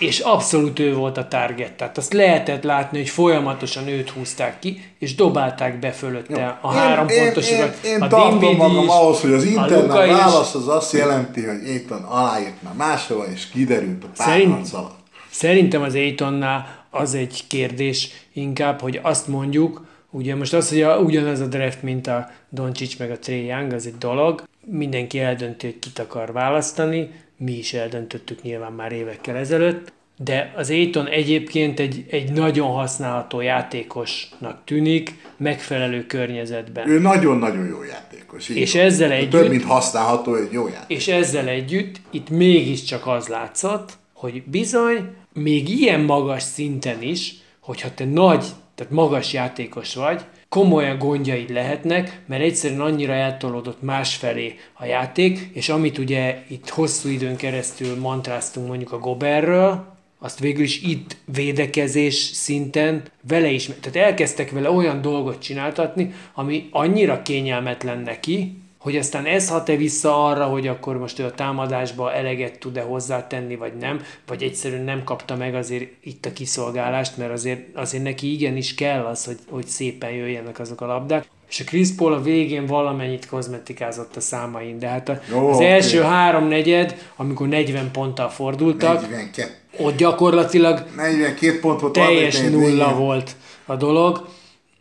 és abszolút ő volt a target. Tehát azt lehetett látni, hogy folyamatosan őt húzták ki, és dobálták be fölötte jó. a én, három én, pontos urat. Én, én tartom magam is, ahhoz, hogy az internet válasz az azt jelenti, hogy Ayton aláírt már máshova, és kiderült a párharc alatt. Szerintem az Aytonnál az egy kérdés inkább, hogy azt mondjuk, ugye most az, hogy a, ugyanaz a draft, mint a Doncic meg a Trae Young, az egy dolog. Mindenki eldönti, hogy kit akar választani, mi is eldöntöttük nyilván már évekkel ezelőtt, de az Ayton egyébként egy, egy nagyon használható játékosnak tűnik, megfelelő környezetben. Ő nagyon-nagyon jó játékos. És ezzel együtt, több, mint használható, egy jó játékos. És ezzel együtt itt mégiscsak az látszott, hogy bizony, még ilyen magas szinten is, hogyha te nagy, tehát magas játékos vagy, komolyan gondjaid lehetnek, mert egyszerűen annyira eltolódott másfelé a játék, és amit ugye itt hosszú időn keresztül mantráztunk mondjuk a Goberről, azt végül is itt védekezés szinten vele is, tehát elkezdtek vele olyan dolgot csináltatni, ami annyira kényelmetlen neki, hogy aztán ez hat-e vissza arra, hogy akkor most ő a támadásba eleget tud-e hozzátenni, vagy nem, vagy egyszerűen nem kapta meg azért itt a kiszolgálást, mert azért, azért neki igenis kell az, hogy, hogy szépen jöjjenek azok a labdák. És a Chris Paul a végén valamennyit kozmetikázott a számain, de hát a, Jó, az első okay. háromnegyed, amikor negyven ponttal fordultak, negyvenkettő ott gyakorlatilag negyvenkét pontot teljes negyvenkettő nulla volt a dolog.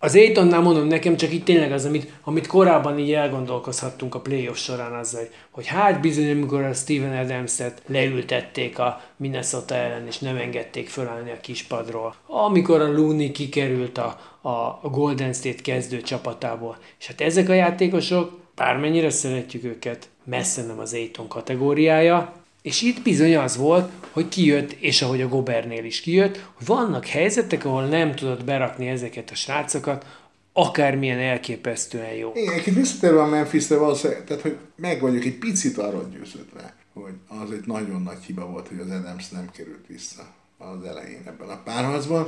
Az Aytonnál mondom, nekem csak itt tényleg az, amit, amit korábban így elgondolkozhattunk a playoff során azzal, hogy, hogy hát bizony, amikor a Steven Adams-et leültették a Minnesota ellen, és nem engedték fölállni a kispadról. Amikor a Looney kikerült a, a Golden State kezdő csapatából. És hát ezek a játékosok, bármennyire szeretjük őket, messze nem az Ayton kategóriája. És itt bizony az volt, hogy kijött, és ahogy a Gobernél is kijött, hogy vannak helyzetek, ahol nem tudod berakni ezeket a srácokat, akármilyen elképesztően jó. Én egy visszatérve a Memphisre valószínűleg, tehát hogy meg vagyok egy picit arról győződve, hogy az egy nagyon nagy hiba volt, hogy az Adams nem került vissza az elején ebben a párharcban.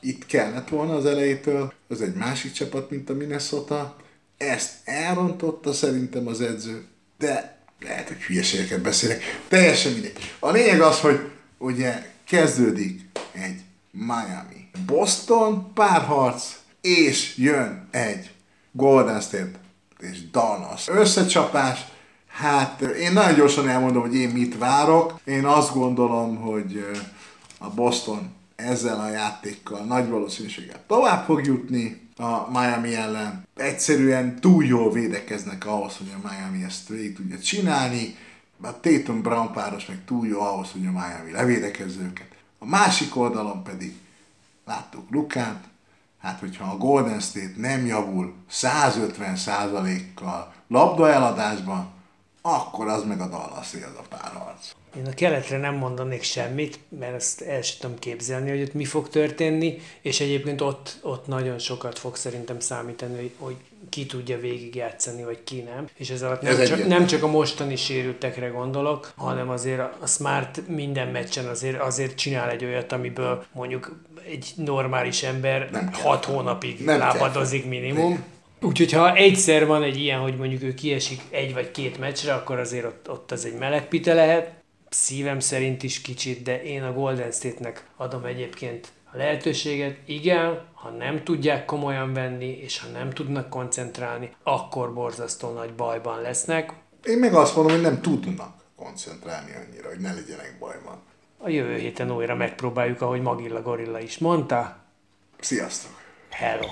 Itt kellett volna az elejétől, az egy másik csapat, mint a Minnesota. Ezt elrontotta szerintem az edző, de... lehet, hogy hülyeségeket beszélek, teljesen mindegy. A lényeg az, hogy ugye kezdődik egy Miami Boston párharc, és jön egy Golden State és Dallas összecsapás. Hát én nagyon gyorsan elmondom, hogy én mit várok. Én azt gondolom, hogy a Boston ezzel a játékkal nagy valószínűséggel tovább fog jutni a Miami ellen. Egyszerűen túl jól védekeznek ahhoz, hogy a Miami ezt végig tudja csinálni. A Tatum Brown páros meg túl jó ahhoz, hogy a Miami levédekezze őket. A másik oldalon pedig láttuk Lukát, hát hogyha a Golden State nem javul száz ötven százalékkal labda eladásban, akkor az meg a Dallas él az a párharc. Én a keletre nem mondanék semmit, mert ezt el sem tudom képzelni, hogy ott mi fog történni, és egyébként ott, ott nagyon sokat fog szerintem számítani, hogy, hogy ki tudja végigjátszani, vagy ki nem. És ez alatt nem, csak, nem csak a mostani sérültekre gondolok, hanem azért a Smart minden meccsen azért, azért csinál egy olyat, amiből mondjuk egy normális ember hat hónapig nem lábadozik kell. Minimum. Igen. Úgyhogy ha egyszer van egy ilyen, hogy mondjuk ő kiesik egy vagy két meccsre, akkor azért ott, ott az egy meleg pite lehet. Szívem szerint is kicsit, de én a Golden State-nek adom egyébként a lehetőséget. Igen, ha nem tudják komolyan venni, és ha nem tudnak koncentrálni, akkor borzasztó nagy bajban lesznek. Én meg azt mondom, hogy nem tudnak koncentrálni annyira, hogy ne legyenek bajban. A jövő héten újra megpróbáljuk, ahogy Magilla Gorilla is mondta. Sziasztok! Hello!